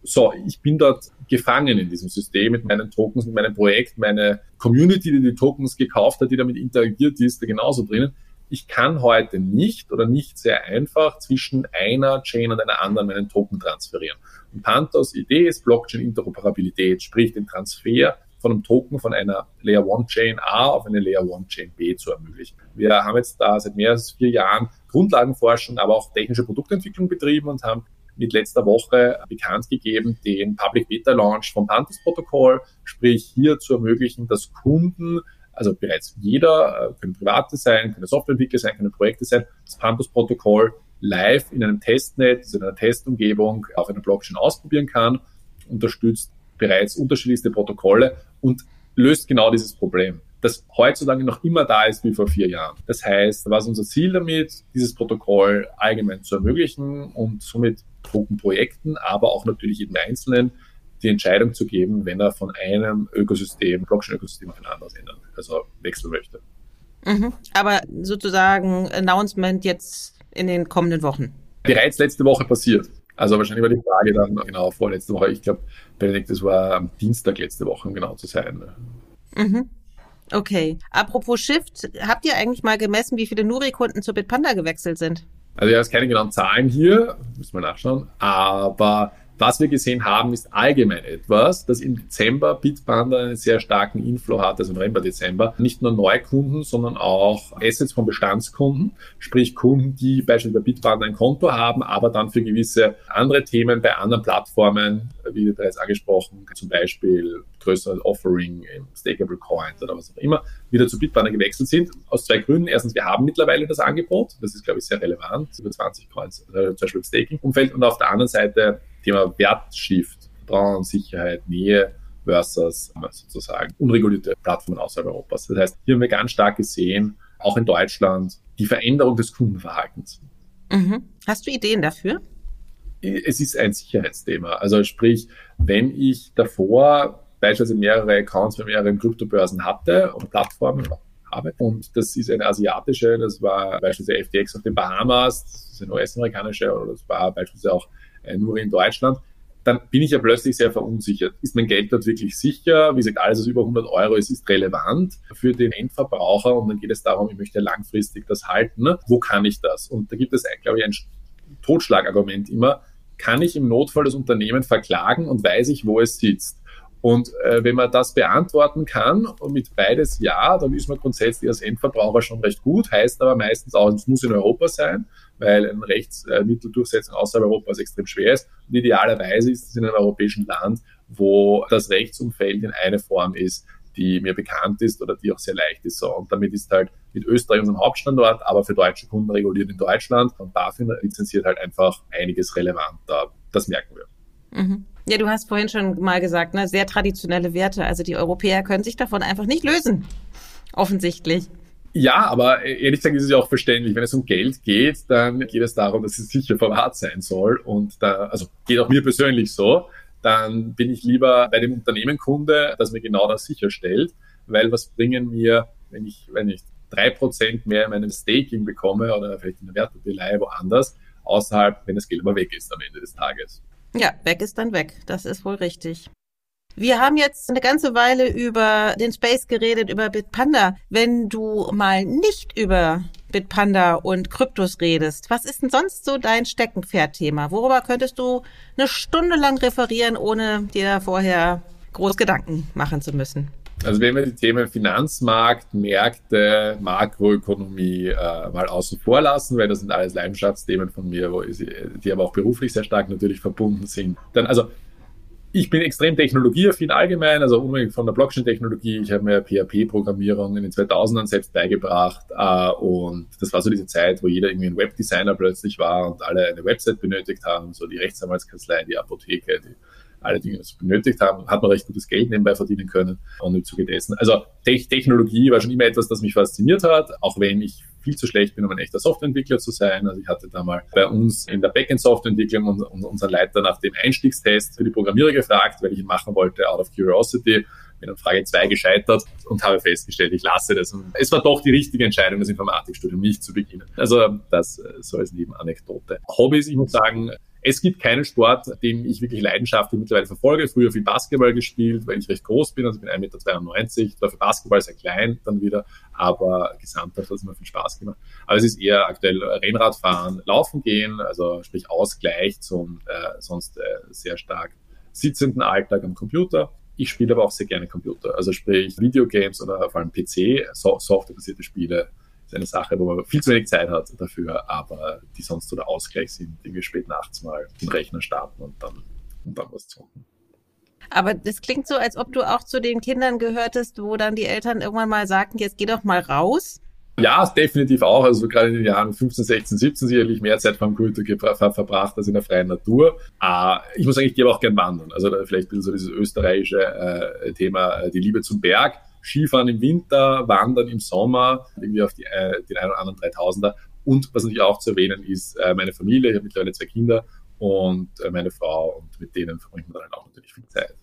So, ich bin dort gefangen in diesem System mit meinen Tokens, mit meinem Projekt, meine Community, die die Tokens gekauft hat, die damit interagiert, die ist da genauso drinnen. Ich kann heute nicht oder nicht sehr einfach zwischen einer Chain und einer anderen meinen Token transferieren. Und Pantos Idee ist Blockchain-Interoperabilität, sprich den Transfer von einem Token von einer Layer 1 Chain A auf eine Layer 1 Chain B zu ermöglichen. Wir haben jetzt da seit mehr als 4 Jahren Grundlagenforschung, aber auch technische Produktentwicklung betrieben und haben mit letzter Woche bekannt gegeben, den Public Beta Launch vom Pantos-Protokoll, sprich hier zu ermöglichen, dass Kunden, also bereits jeder, können Private sein, können Softwareentwickler sein, können Projekte sein, das Pantos-Protokoll live in einem Testnet, also in einer Testumgebung auf einer Blockchain ausprobieren kann, unterstützt bereits unterschiedlichste Protokolle und löst genau dieses Problem, das heutzutage noch immer da ist wie vor 4 Jahren. Das heißt, was unser Ziel damit, dieses Protokoll allgemein zu ermöglichen und somit Tokenprojekten, aber auch natürlich jedem Einzelnen die Entscheidung zu geben, wenn er von einem Ökosystem, Blockchain-Ökosystem auf ein anderes ändern, also wechseln möchte. Mhm. Aber sozusagen Announcement jetzt in den kommenden Wochen? Bereits letzte Woche passiert. Also wahrscheinlich war die Frage dann genau vorletzte Woche. Ich glaube, Benedikt, das war am Dienstag letzte Woche, um genau zu sein. Mhm. Okay. Apropos Shift, habt ihr eigentlich mal gemessen, wie viele Nuri-Kunden zu Bitpanda gewechselt sind? Also ich habe jetzt keine genauen Zahlen hier, müssen wir nachschauen, aber was wir gesehen haben, ist allgemein etwas, dass im Dezember Bitpanda einen sehr starken Inflow hat, also November, Dezember, nicht nur Neukunden, sondern auch Assets von Bestandskunden, sprich Kunden, die beispielsweise bei Bitpanda ein Konto haben, aber dann für gewisse andere Themen bei anderen Plattformen, wie bereits angesprochen, zum Beispiel größeres Offering in Stakeable Coins oder was auch immer, wieder zu Bitpanda gewechselt sind. Aus 2 Gründen. Erstens, wir haben mittlerweile das Angebot. Das ist, glaube ich, sehr relevant. Über 20 Coins, zum Beispiel im Staking-Umfeld. Und auf der anderen Seite Thema Wertshift, Vertrauen, Sicherheit, Nähe versus sozusagen unregulierte Plattformen außerhalb Europas. Das heißt, hier haben wir ganz stark gesehen, auch in Deutschland, die Veränderung des Kundenverhaltens. Mhm. Hast du Ideen dafür? Es ist ein Sicherheitsthema. Also sprich, wenn ich davor beispielsweise mehrere Accounts bei mehreren Kryptobörsen hatte oder Plattformen habe. Und das ist eine asiatische, das war beispielsweise FTX auf den Bahamas, das ist eine US-amerikanische oder das war beispielsweise auch nur in Deutschland. Dann bin ich ja plötzlich sehr verunsichert. Ist mein Geld dort wirklich sicher? Wie gesagt, alles, was über 100 Euro ist, ist relevant für den Endverbraucher. Und dann geht es darum, ich möchte langfristig das halten. Wo kann ich das? Und da gibt es, glaube ich, ein Totschlagargument immer. Kann ich im Notfall das Unternehmen verklagen und weiß ich, wo es sitzt? Und wenn man das beantworten kann und mit beides ja, dann ist man grundsätzlich als Endverbraucher schon recht gut, heißt aber meistens auch, es muss in Europa sein, weil ein Rechtsmittel durchsetzen außerhalb Europas extrem schwer ist. Und idealerweise ist es in einem europäischen Land, wo das Rechtsumfeld in einer Form ist, die mir bekannt ist oder die auch sehr leicht ist. So. Und damit ist halt mit Österreich unserem Hauptstandort, aber für deutsche Kunden reguliert in Deutschland und BaFin lizenziert halt einfach einiges relevanter. Das merken wir. Mhm. Ja, du hast vorhin schon mal gesagt, ne, sehr traditionelle Werte. Also die Europäer können sich davon einfach nicht lösen, offensichtlich. Ja, aber ehrlich gesagt ist es ja auch verständlich. Wenn es um Geld geht, dann geht es darum, dass es sicher verwahrt sein soll. Und da, also geht auch mir persönlich so. Dann bin ich lieber bei dem Unternehmen Kunde, das mir genau das sicherstellt. Weil was bringen mir, wenn ich 3% mehr in meinem Staking bekomme oder vielleicht in der Wertpapierleihe woanders, außerhalb, wenn das Geld aber weg ist am Ende des Tages. Ja, weg ist dann weg. Das ist wohl richtig. Wir haben jetzt eine ganze Weile über den Space geredet, über Bitpanda. Wenn du mal nicht über Bitpanda und Kryptos redest, was ist denn sonst so dein Steckenpferd-Thema? Worüber könntest du eine Stunde lang referieren, ohne dir vorher groß Gedanken machen zu müssen? Also wenn wir die Themen Finanzmarkt, Märkte, Makroökonomie mal außen vor lassen, weil das sind alles Leidenschaftsthemen von mir, die aber auch beruflich sehr stark natürlich verbunden sind. Dann also Ich bin extrem technologieaffin allgemein, also unabhängig von der Blockchain-Technologie. Ich habe mir PHP-Programmierung in den 2000ern selbst beigebracht und das war so diese Zeit, wo jeder irgendwie ein Webdesigner plötzlich war und alle eine Website benötigt haben, so die Rechtsanwaltskanzlei, die Apotheke, die alle Dinge das benötigt haben, hat man recht gutes Geld nebenbei verdienen können und im Zuge dessen. Also Technologie war schon immer etwas, das mich fasziniert hat, auch wenn ich viel zu schlecht bin, um ein echter Softwareentwickler zu sein. Also ich hatte da mal bei uns in der Backend-Softwareentwicklung unseren Leiter nach dem Einstiegstest für die Programmierer gefragt, weil ich ihn machen wollte, out of curiosity. Bin an Frage 2 gescheitert und habe festgestellt, ich lasse das. Und es war doch die richtige Entscheidung, das Informatikstudium nicht zu beginnen. Also das so als Nebenanekdote. Hobbys, ich muss sagen, es gibt keinen Sport, den ich wirklich leidenschaftlich mittlerweile verfolge. Früher viel Basketball gespielt, weil ich recht groß bin, also ich bin 1,92 Meter, war für Basketball sehr klein dann wieder, aber gesamthaft hat es mir viel Spaß gemacht. Aber es ist eher aktuell Rennradfahren, Laufen gehen, also sprich Ausgleich zum sonst sehr stark sitzenden Alltag am Computer. Ich spiele aber auch sehr gerne Computer, also sprich Videogames oder vor allem PC, softwarebasierte Spiele. Ist eine Sache, wo man viel zu wenig Zeit hat dafür, aber die sonst so der Ausgleich sind, die wir spät nachts mal den Rechner starten und dann was zocken. Aber das klingt so, als ob du auch zu den Kindern gehörtest, wo dann die Eltern irgendwann mal sagten, jetzt geh doch mal raus. Ja, definitiv auch. Also gerade in den Jahren 15, 16, 17 sicherlich mehr Zeit beim Kultur verbracht als in der freien Natur. Ich muss sagen, ich gehe aber auch gern wandern. Also vielleicht ein bisschen so dieses österreichische Thema, die Liebe zum Berg. Skifahren im Winter, Wandern im Sommer, irgendwie auf den einen oder anderen 3000er. Und was natürlich auch zu erwähnen ist, meine Familie, ich habe mittlerweile 2 Kinder und meine Frau und mit denen verbringt man dann auch natürlich viel Zeit.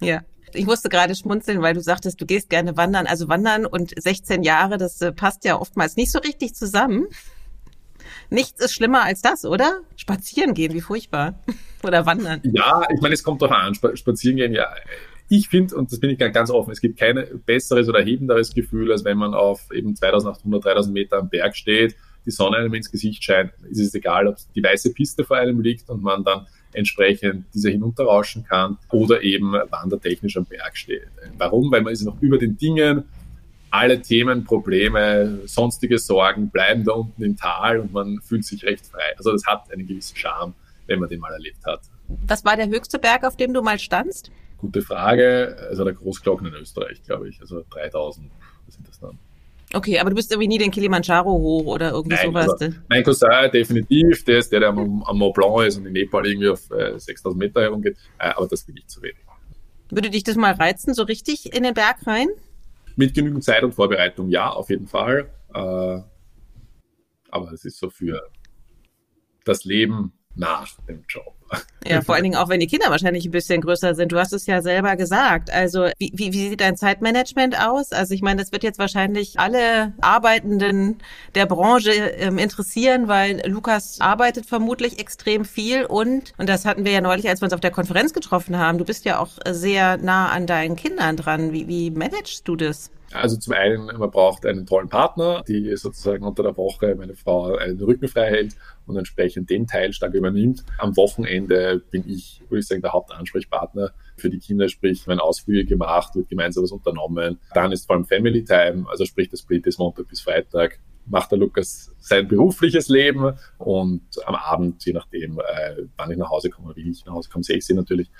Ja, ich musste gerade schmunzeln, weil du sagtest, du gehst gerne wandern. Also wandern und 16 Jahre, das passt ja oftmals nicht so richtig zusammen. Nichts ist schlimmer als das, oder? Spazieren gehen, wie furchtbar. Oder wandern. Ja, ich meine, es kommt drauf an. Spazieren gehen, ja. Ich finde, und das bin ich ganz offen, es gibt kein besseres oder erhebenderes Gefühl, als wenn man auf eben 2800, 3000 Meter am Berg steht, die Sonne einem ins Gesicht scheint. Es ist egal, ob die weiße Piste vor einem liegt und man dann entsprechend diese hinunterrauschen kann oder eben wandertechnisch am Berg steht. Warum? Weil man ist noch über den Dingen, alle Themen, Probleme, sonstige Sorgen bleiben da unten im Tal und man fühlt sich recht frei. Also das hat einen gewissen Charme, wenn man den mal erlebt hat. Was war der höchste Berg, auf dem du mal standst? Gute Frage. Also der Großglockner in Österreich, glaube ich. Also 3000, was sind das dann? Okay, aber du bist irgendwie nie den Kilimanjaro hoch oder irgendwie Nein, sowas? Also, mein Cousin definitiv, der ist der am Mont Blanc ist und in Nepal irgendwie auf 6000 Meter herumgeht. Aber das bin ich zu wenig. Würde dich das mal reizen, so richtig in den Berg rein? Mit genügend Zeit und Vorbereitung, ja, auf jeden Fall. Aber es ist so für das Leben nach dem Job. Ja, vor allen Dingen auch, wenn die Kinder wahrscheinlich ein bisschen größer sind. Du hast es ja selber gesagt. Also wie sieht dein Zeitmanagement aus? Also ich meine, das wird jetzt wahrscheinlich alle Arbeitenden der Branche interessieren, weil Lukas arbeitet vermutlich extrem viel und das hatten wir ja neulich, als wir uns auf der Konferenz getroffen haben. Du bist ja auch sehr nah an deinen Kindern dran. Wie managst du das? Also zum einen, man braucht einen tollen Partner, die sozusagen unter der Woche meine Frau den Rücken frei hält und entsprechend den Teil stark übernimmt. Am Wochenende bin ich, würde ich sagen, der Hauptansprechpartner für die Kinder, sprich, werden Ausflüge gemacht, wird gemeinsam was unternommen. Dann ist vor allem Family Time, also sprich, das Split ist Montag bis Freitag, macht der Lukas sein berufliches Leben und am Abend, je nachdem, wann ich nach Hause komme, wie ich nach Hause komme, 6 Uhr natürlich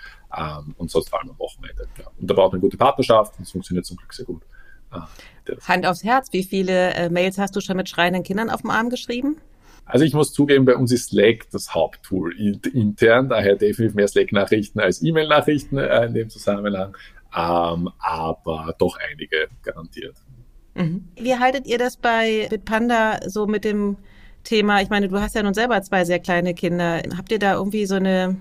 und sonst vor allem am Wochenende. Ja. Und da braucht man eine gute Partnerschaft und es funktioniert zum Glück sehr gut. Hand aufs Herz, wie viele Mails hast du schon mit schreienden Kindern auf dem Arm geschrieben? Also ich muss zugeben, bei uns ist Slack das Haupttool intern, daher definitiv mehr Slack-Nachrichten als E-Mail-Nachrichten in dem Zusammenhang, aber doch einige garantiert. Mhm. Wie haltet ihr das bei Bitpanda so mit dem Thema, ich meine, du hast ja nun selber 2 sehr kleine Kinder, habt ihr da irgendwie so eine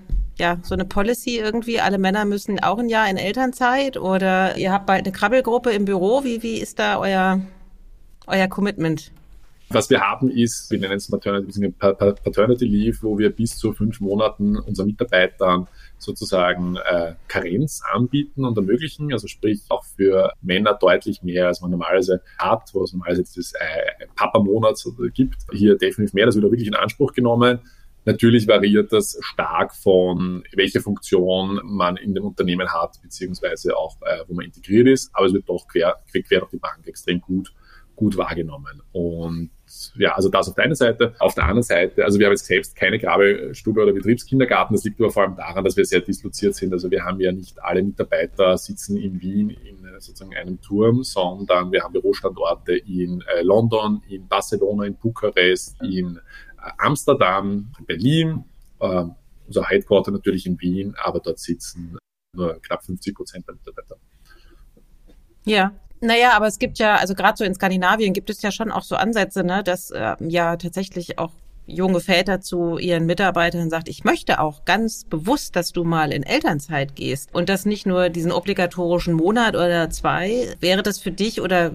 Policy irgendwie, alle Männer müssen auch ein Jahr in Elternzeit oder ihr habt bald eine Krabbelgruppe im Büro, wie ist da euer Commitment? Was wir haben ist, wir nennen es Paternity Leave, wo wir bis zu 5 Monaten unseren Mitarbeitern sozusagen Karenz anbieten und ermöglichen, also sprich auch für Männer deutlich mehr, als man normalerweise hat, wo es normalerweise dieses Papa-Monat gibt, hier definitiv mehr, das wird auch wirklich in Anspruch genommen. Natürlich variiert das stark von, welche Funktion man in dem Unternehmen hat, beziehungsweise auch, wo man integriert ist. Aber es wird doch quer durch die Bank extrem gut wahrgenommen. Und ja, also das auf der einen Seite. Auf der anderen Seite, also wir haben jetzt selbst keine Grabestube oder Betriebskindergarten. Das liegt aber vor allem daran, dass wir sehr disloziert sind. Also wir haben ja nicht alle Mitarbeiter sitzen in Wien in sozusagen einem Turm, sondern wir haben Bürostandorte in London, in Barcelona, in Bukarest, in Amsterdam, Berlin, unser Headquarter natürlich in Wien, aber dort sitzen nur knapp 50% der Mitarbeiter. Ja, naja, aber es gibt ja, also gerade so in Skandinavien gibt es ja schon auch so Ansätze, ne, dass ja tatsächlich auch junge Väter zu ihren Mitarbeitern sagt, ich möchte auch ganz bewusst, dass du mal in Elternzeit gehst und das nicht nur diesen obligatorischen Monat oder zwei. Wäre das für dich oder,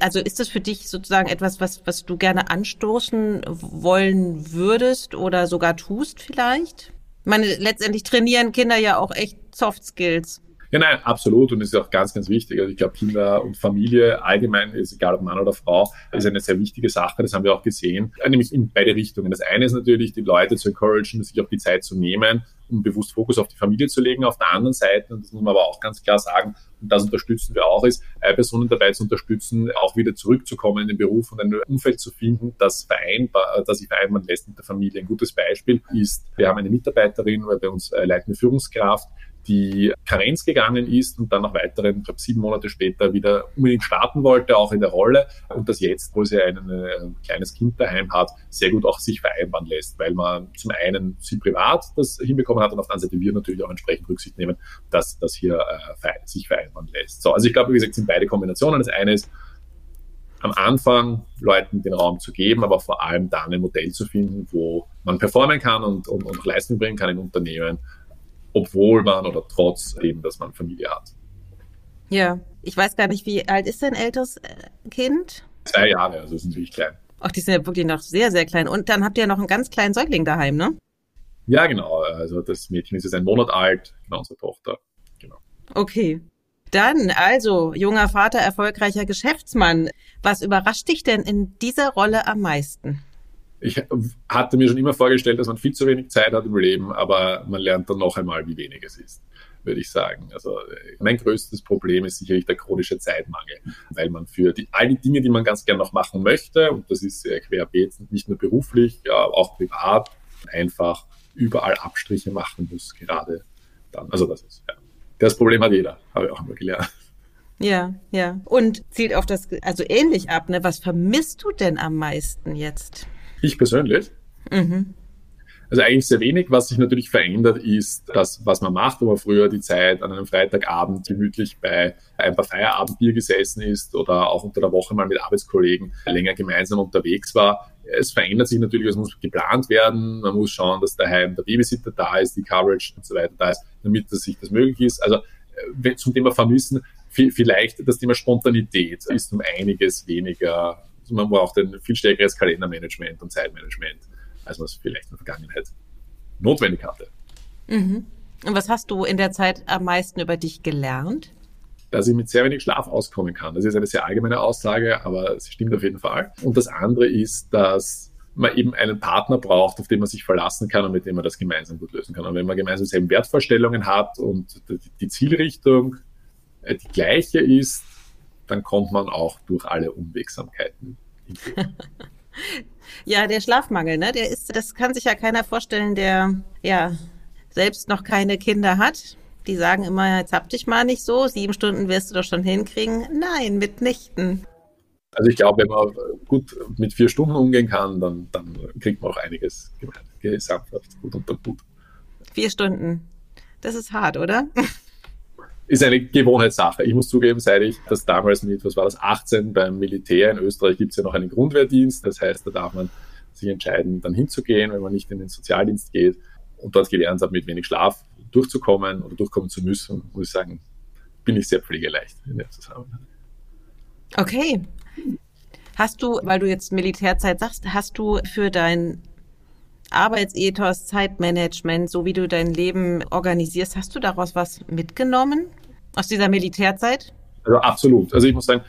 also ist das für dich sozusagen etwas, was du gerne anstoßen wollen würdest oder sogar tust vielleicht? Ich meine, letztendlich trainieren Kinder ja auch echt Soft Skills. Ja, nein, absolut. Und das ist auch ganz, ganz wichtig. Also ich glaube, Kinder und Familie allgemein, ist egal ob Mann oder Frau, ist eine sehr wichtige Sache. Das haben wir auch gesehen, nämlich in beide Richtungen. Das eine ist natürlich, die Leute zu encouragen, sich auch die Zeit zu nehmen, um bewusst Fokus auf die Familie zu legen. Auf der anderen Seite, und das muss man aber auch ganz klar sagen, und das unterstützen wir auch, ist, Personen dabei zu unterstützen, auch wieder zurückzukommen in den Beruf und ein Umfeld zu finden, das sich vereinbaren lässt mit der Familie. Ein gutes Beispiel ist, wir haben eine Mitarbeiterin, bei uns leitende Führungskraft, die Karenz gegangen ist und dann nach weiteren, ich glaube 7 Monate später wieder unbedingt starten wollte, auch in der Rolle und das jetzt, wo sie ein kleines Kind daheim hat, sehr gut auch sich vereinbaren lässt, weil man zum einen sie privat das hinbekommen hat und auf der anderen Seite wir natürlich auch entsprechend Rücksicht nehmen, dass das hier sich vereinbaren lässt. So, also ich glaube, wie gesagt, sind beide Kombinationen. Das eine ist, am Anfang Leuten den Raum zu geben, aber vor allem dann ein Modell zu finden, wo man performen kann und Leistung bringen kann in Unternehmen, obwohl man oder trotz eben, dass man Familie hat. Ja, ich weiß gar nicht, wie alt ist dein älteres Kind? 2 Jahre, also sind wirklich klein. Ach, die sind ja wirklich noch sehr, sehr klein. Und dann habt ihr ja noch einen ganz kleinen Säugling daheim, ne? Ja, genau. Also das Mädchen ist jetzt 1 Monat alt, genau, unsere Tochter. Genau. Okay. Dann, also, junger Vater, erfolgreicher Geschäftsmann. Was überrascht dich denn in dieser Rolle am meisten? Ich hatte mir schon immer vorgestellt, dass man viel zu wenig Zeit hat im Leben, aber man lernt dann noch einmal, wie wenig es ist, würde ich sagen. Also mein größtes Problem ist sicherlich der chronische Zeitmangel, weil man für all die Dinge, die man ganz gerne noch machen möchte, und das ist querbeet, nicht nur beruflich, ja, auch privat, einfach überall Abstriche machen muss, gerade dann. Also das ist, ja. Das Problem hat jeder, habe ich auch immer gelernt. Ja, ja. Und zielt auf das, also ähnlich ab, ne? Was vermisst du denn am meisten jetzt? Ich persönlich? Mhm. Also eigentlich sehr wenig. Was sich natürlich verändert, ist das, was man macht, wo man früher die Zeit an einem Freitagabend gemütlich bei ein paar Feierabendbier gesessen ist oder auch unter der Woche mal mit Arbeitskollegen länger gemeinsam unterwegs war. Es verändert sich natürlich, es muss geplant werden. Man muss schauen, dass daheim der Babysitter da ist, die Coverage und so weiter da ist, damit das sich das möglich ist. Also zum Thema Vermissen, vielleicht das Thema Spontanität ist um einiges weniger. Man braucht ein viel stärkeres Kalendermanagement und Zeitmanagement, als man es vielleicht in der Vergangenheit notwendig hatte. Mhm. Und was hast du in der Zeit am meisten über dich gelernt? Dass ich mit sehr wenig Schlaf auskommen kann. Das ist eine sehr allgemeine Aussage, aber sie stimmt auf jeden Fall. Und das andere ist, dass man eben einen Partner braucht, auf den man sich verlassen kann und mit dem man das gemeinsam gut lösen kann. Und wenn man gemeinsam dieselben Wertvorstellungen hat und die Zielrichtung die gleiche ist, dann kommt man auch durch alle Unwegsamkeiten. Ja, der Schlafmangel, ne? Das kann sich ja keiner vorstellen, der ja selbst noch keine Kinder hat. Die sagen immer, jetzt hab dich mal nicht so, 7 Stunden wirst du doch schon hinkriegen. Nein, mitnichten. Also ich glaube, wenn man gut mit 4 Stunden umgehen kann, dann kriegt man auch einiges gesamthaft gut unter Hut. 4 Stunden, das ist hart, oder? Ist eine Gewohnheitssache. Ich muss zugeben, seit ich das damals mit, 18 beim Militär in Österreich gibt es ja noch einen Grundwehrdienst. Das heißt, da darf man sich entscheiden, dann hinzugehen, wenn man nicht in den Sozialdienst geht und dort gelernt hat, mit wenig Schlaf durchzukommen oder durchkommen zu müssen, muss ich sagen, bin ich sehr pflegeleicht in dem Zusammenhang. Okay. Hast du, weil du jetzt Militärzeit sagst, hast du für dein Arbeitsethos, Zeitmanagement, so wie du dein Leben organisierst, hast du daraus was mitgenommen aus dieser Militärzeit? Also absolut. Also ich muss sagen,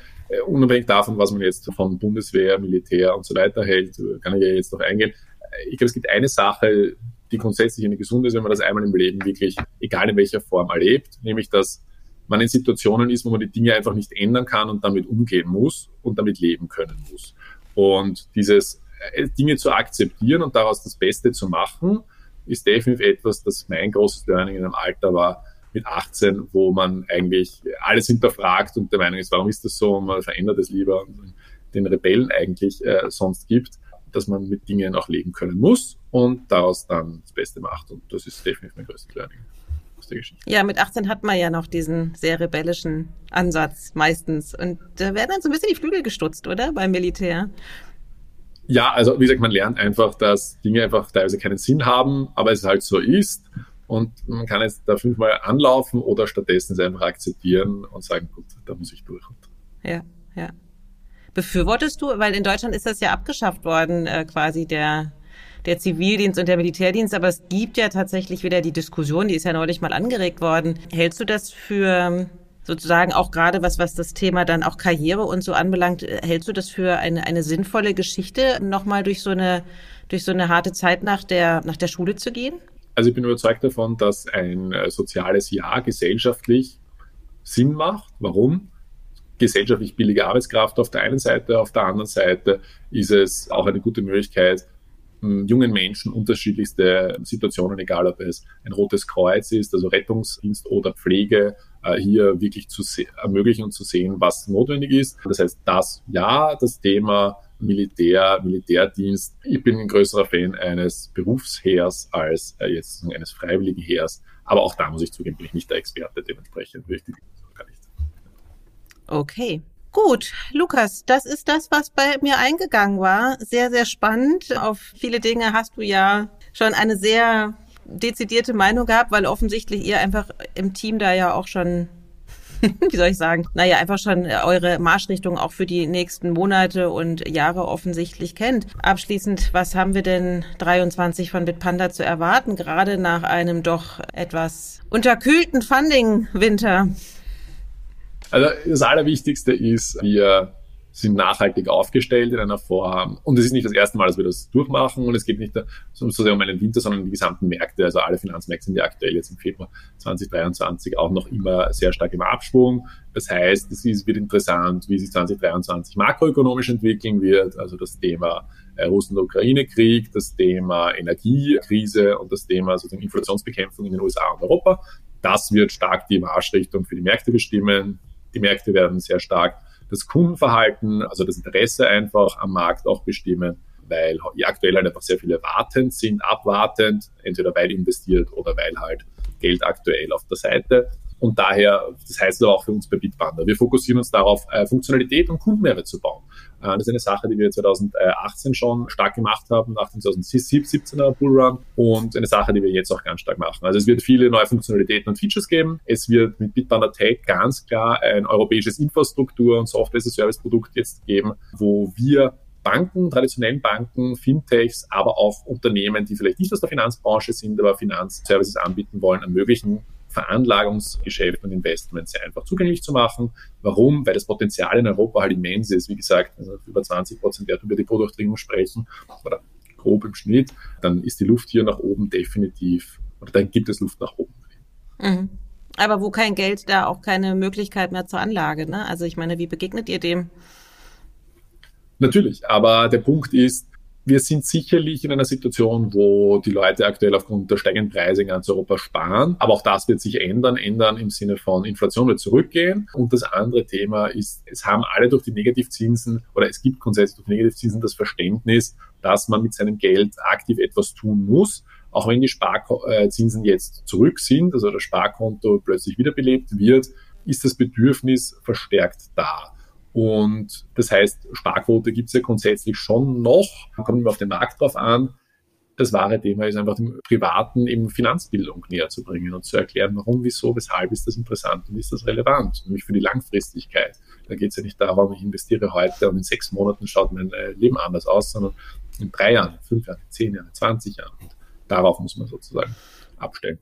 unabhängig davon, was man jetzt von Bundeswehr, Militär und so weiter hält, kann ich ja jetzt noch eingehen. Ich glaube, es gibt eine Sache, die grundsätzlich eine gesunde ist, wenn man das einmal im Leben wirklich, egal in welcher Form, erlebt, nämlich dass man in Situationen ist, wo man die Dinge einfach nicht ändern kann und damit umgehen muss und damit leben können muss. Und dieses Dinge zu akzeptieren und daraus das Beste zu machen, ist definitiv etwas, das mein großes Learning in einem Alter war, mit 18, wo man eigentlich alles hinterfragt und der Meinung ist, warum ist das so, und man verändert es lieber und den Rebellen eigentlich sonst gibt, dass man mit Dingen auch leben können muss und daraus dann das Beste macht. Und das ist definitiv mein größtes Learning aus der Geschichte. Ja, mit 18 hat man ja noch diesen sehr rebellischen Ansatz meistens. Und da werden dann so ein bisschen die Flügel gestutzt, oder? Beim Militär. Ja, also wie gesagt, man lernt einfach, dass Dinge einfach teilweise keinen Sinn haben, aber es halt so ist. Und man kann jetzt da 5-mal anlaufen oder stattdessen es einfach akzeptieren und sagen, gut, da muss ich durch. Ja, ja. Befürwortest du, weil in Deutschland ist das ja abgeschafft worden, quasi der Zivildienst und der Militärdienst, aber es gibt ja tatsächlich wieder die Diskussion, die ist ja neulich mal angeregt worden. Hältst du das für sozusagen auch gerade was das Thema dann auch Karriere und so anbelangt, hältst du das für eine sinnvolle Geschichte, nochmal durch so eine harte Zeit nach der Schule zu gehen? Also ich bin überzeugt davon, dass ein soziales Jahr gesellschaftlich Sinn macht. Warum? Gesellschaftlich billige Arbeitskraft auf der einen Seite, auf der anderen Seite ist es auch eine gute Möglichkeit, jungen Menschen unterschiedlichste Situationen, egal ob es ein Rotes Kreuz ist, also Rettungsdienst oder Pflege, hier wirklich zu ermöglichen und zu sehen, was notwendig ist. Das heißt, das Thema Militär, Militärdienst. Ich bin ein größerer Fan eines Berufsheers als jetzt eines freiwilligen Heers. Aber auch da muss ich zugeben, bin ich nicht der Experte, dementsprechend würde ich die gar nicht. Okay. Gut, Lukas, das ist das, was bei mir eingegangen war. Sehr, sehr spannend. Auf viele Dinge hast du ja schon eine sehr dezidierte Meinung gehabt, weil offensichtlich ihr einfach im Team da ja auch schon, wie soll ich sagen, einfach schon eure Marschrichtung auch für die nächsten Monate und Jahre offensichtlich kennt. Abschließend, was haben wir denn 23 von Bitpanda zu erwarten, gerade nach einem doch etwas unterkühlten Funding-Winter? Also das Allerwichtigste ist, wir sind nachhaltig aufgestellt in einer Form. Und es ist nicht das erste Mal, dass wir das durchmachen. Und es geht nicht so sehr um einen Winter, sondern um die gesamten Märkte. Also alle Finanzmärkte sind ja aktuell jetzt im Februar 2023 auch noch immer sehr stark im Abschwung. Das heißt, wird interessant, wie sich 2023 makroökonomisch entwickeln wird. Also das Thema Russland-Ukraine-Krieg, das Thema Energiekrise und das Thema sozusagen Inflationsbekämpfung in den USA und Europa. Das wird stark die Marschrichtung für die Märkte bestimmen. Die Märkte werden sehr stark das Kundenverhalten, also das Interesse einfach am Markt auch bestimmen, weil aktuell halt einfach sehr viele wartend sind, abwartend, entweder weil investiert oder weil halt Geld aktuell auf der Seite. Und daher, das heißt aber auch für uns bei Bitpanda, wir fokussieren uns darauf, Funktionalität und Kundenmehrwert zu bauen. Das ist eine Sache, die wir 2018 schon stark gemacht haben, nach dem 2017er Bullrun und eine Sache, die wir jetzt auch ganz stark machen. Also es wird viele neue Funktionalitäten und Features geben. Es wird mit Bitpanda Tech ganz klar ein europäisches Infrastruktur- und Software-as-a-Service-Produkt jetzt geben, wo wir Banken, traditionellen Banken, Fintechs, aber auch Unternehmen, die vielleicht nicht aus der Finanzbranche sind, aber Finanzservices anbieten wollen, ermöglichen, Veranlagungsgeschäft und Investments sehr einfach zugänglich zu machen. Warum? Weil das Potenzial in Europa halt immens ist. Wie gesagt, also über 20% Wert über die Produktdringung sprechen oder grob im Schnitt, dann ist die Luft hier nach oben definitiv, oder dann gibt es Luft nach oben. Mhm. Aber wo kein Geld, da auch keine Möglichkeit mehr zur Anlage, ne? Also ich meine, wie begegnet ihr dem? Natürlich, aber der Punkt ist, wir sind sicherlich in einer Situation, wo die Leute aktuell aufgrund der steigenden Preise in ganz Europa sparen. Aber auch das wird sich ändern im Sinne von Inflation wird zurückgehen. Und das andere Thema ist, es gibt grundsätzlich durch Negativzinsen das Verständnis, dass man mit seinem Geld aktiv etwas tun muss. Auch wenn die Sparzinsen jetzt zurück sind, also das Sparkonto plötzlich wiederbelebt wird, ist das Bedürfnis verstärkt da. Und das heißt, Sparquote gibt es ja grundsätzlich schon noch, kommt immer auf den Markt drauf an. Das wahre Thema ist einfach, dem Privaten eben Finanzbildung näher zu bringen und zu erklären, warum, wieso, weshalb ist das interessant und ist das relevant, nämlich für die Langfristigkeit. Da geht es ja nicht darum, ich investiere heute und in 6 Monaten schaut mein Leben anders aus, sondern in 3 Jahren, in 5 Jahren, in 10 Jahren, in 20 Jahren. Und darauf muss man sozusagen abstellen.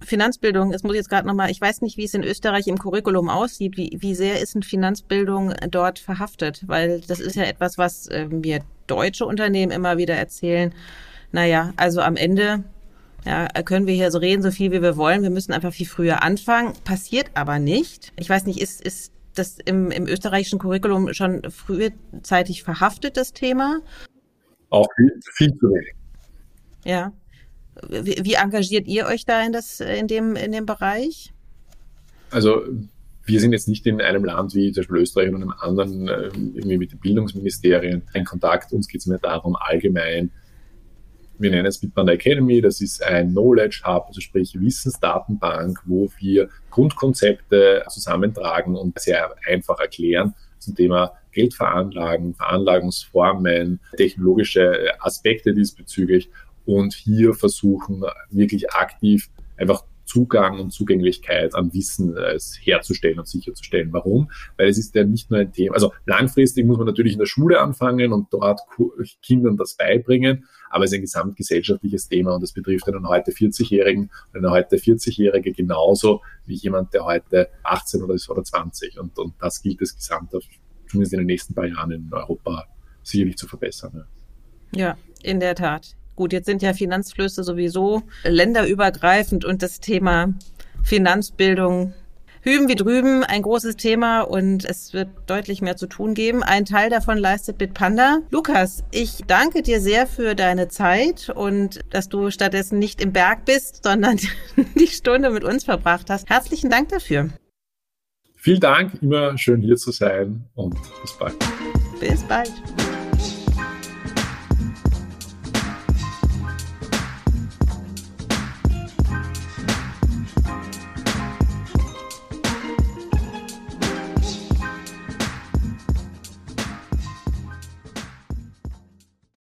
Finanzbildung, es muss jetzt gerade nochmal, ich weiß nicht, wie es in Österreich im Curriculum aussieht, wie sehr ist denn Finanzbildung dort verhaftet? Weil das ist ja etwas, was mir deutsche Unternehmen immer wieder erzählen. Also am Ende können wir hier so reden, so viel wie wir wollen. Wir müssen einfach viel früher anfangen. Passiert aber nicht. Ich weiß nicht, ist das im österreichischen Curriculum schon frühzeitig verhaftet, das Thema? Auch viel zu wenig. Ja. Wie engagiert ihr euch da in dem Bereich? Also wir sind jetzt nicht in einem Land wie zum Beispiel Österreich und einem anderen irgendwie mit den Bildungsministerien in Kontakt. Uns geht es mehr darum, allgemein, wir nennen es Bitpanda Academy, das ist ein Knowledge Hub, also sprich Wissensdatenbank, wo wir Grundkonzepte zusammentragen und sehr einfach erklären zum Thema Geldveranlagen, Veranlagungsformen, technologische Aspekte diesbezüglich. Und hier versuchen wirklich aktiv einfach Zugang und Zugänglichkeit an Wissen herzustellen und sicherzustellen. Warum? Weil es ist ja nicht nur ein Thema, also langfristig muss man natürlich in der Schule anfangen und dort Kindern das beibringen, aber es ist ein gesamtgesellschaftliches Thema und das betrifft einen heute 40-Jährigen und eine heute 40-Jährige genauso wie jemand, der heute 18 oder 20 und das gilt es gesamt, zumindest in den nächsten paar Jahren in Europa sicherlich zu verbessern. Ja, in der Tat. Gut, jetzt sind ja Finanzflüsse sowieso länderübergreifend und das Thema Finanzbildung hüben wie drüben ein großes Thema und es wird deutlich mehr zu tun geben. Ein Teil davon leistet Bitpanda. Lukas, ich danke dir sehr für deine Zeit und dass du stattdessen nicht im Berg bist, sondern die Stunde mit uns verbracht hast. Herzlichen Dank dafür. Vielen Dank, immer schön hier zu sein und bis bald. Bis bald.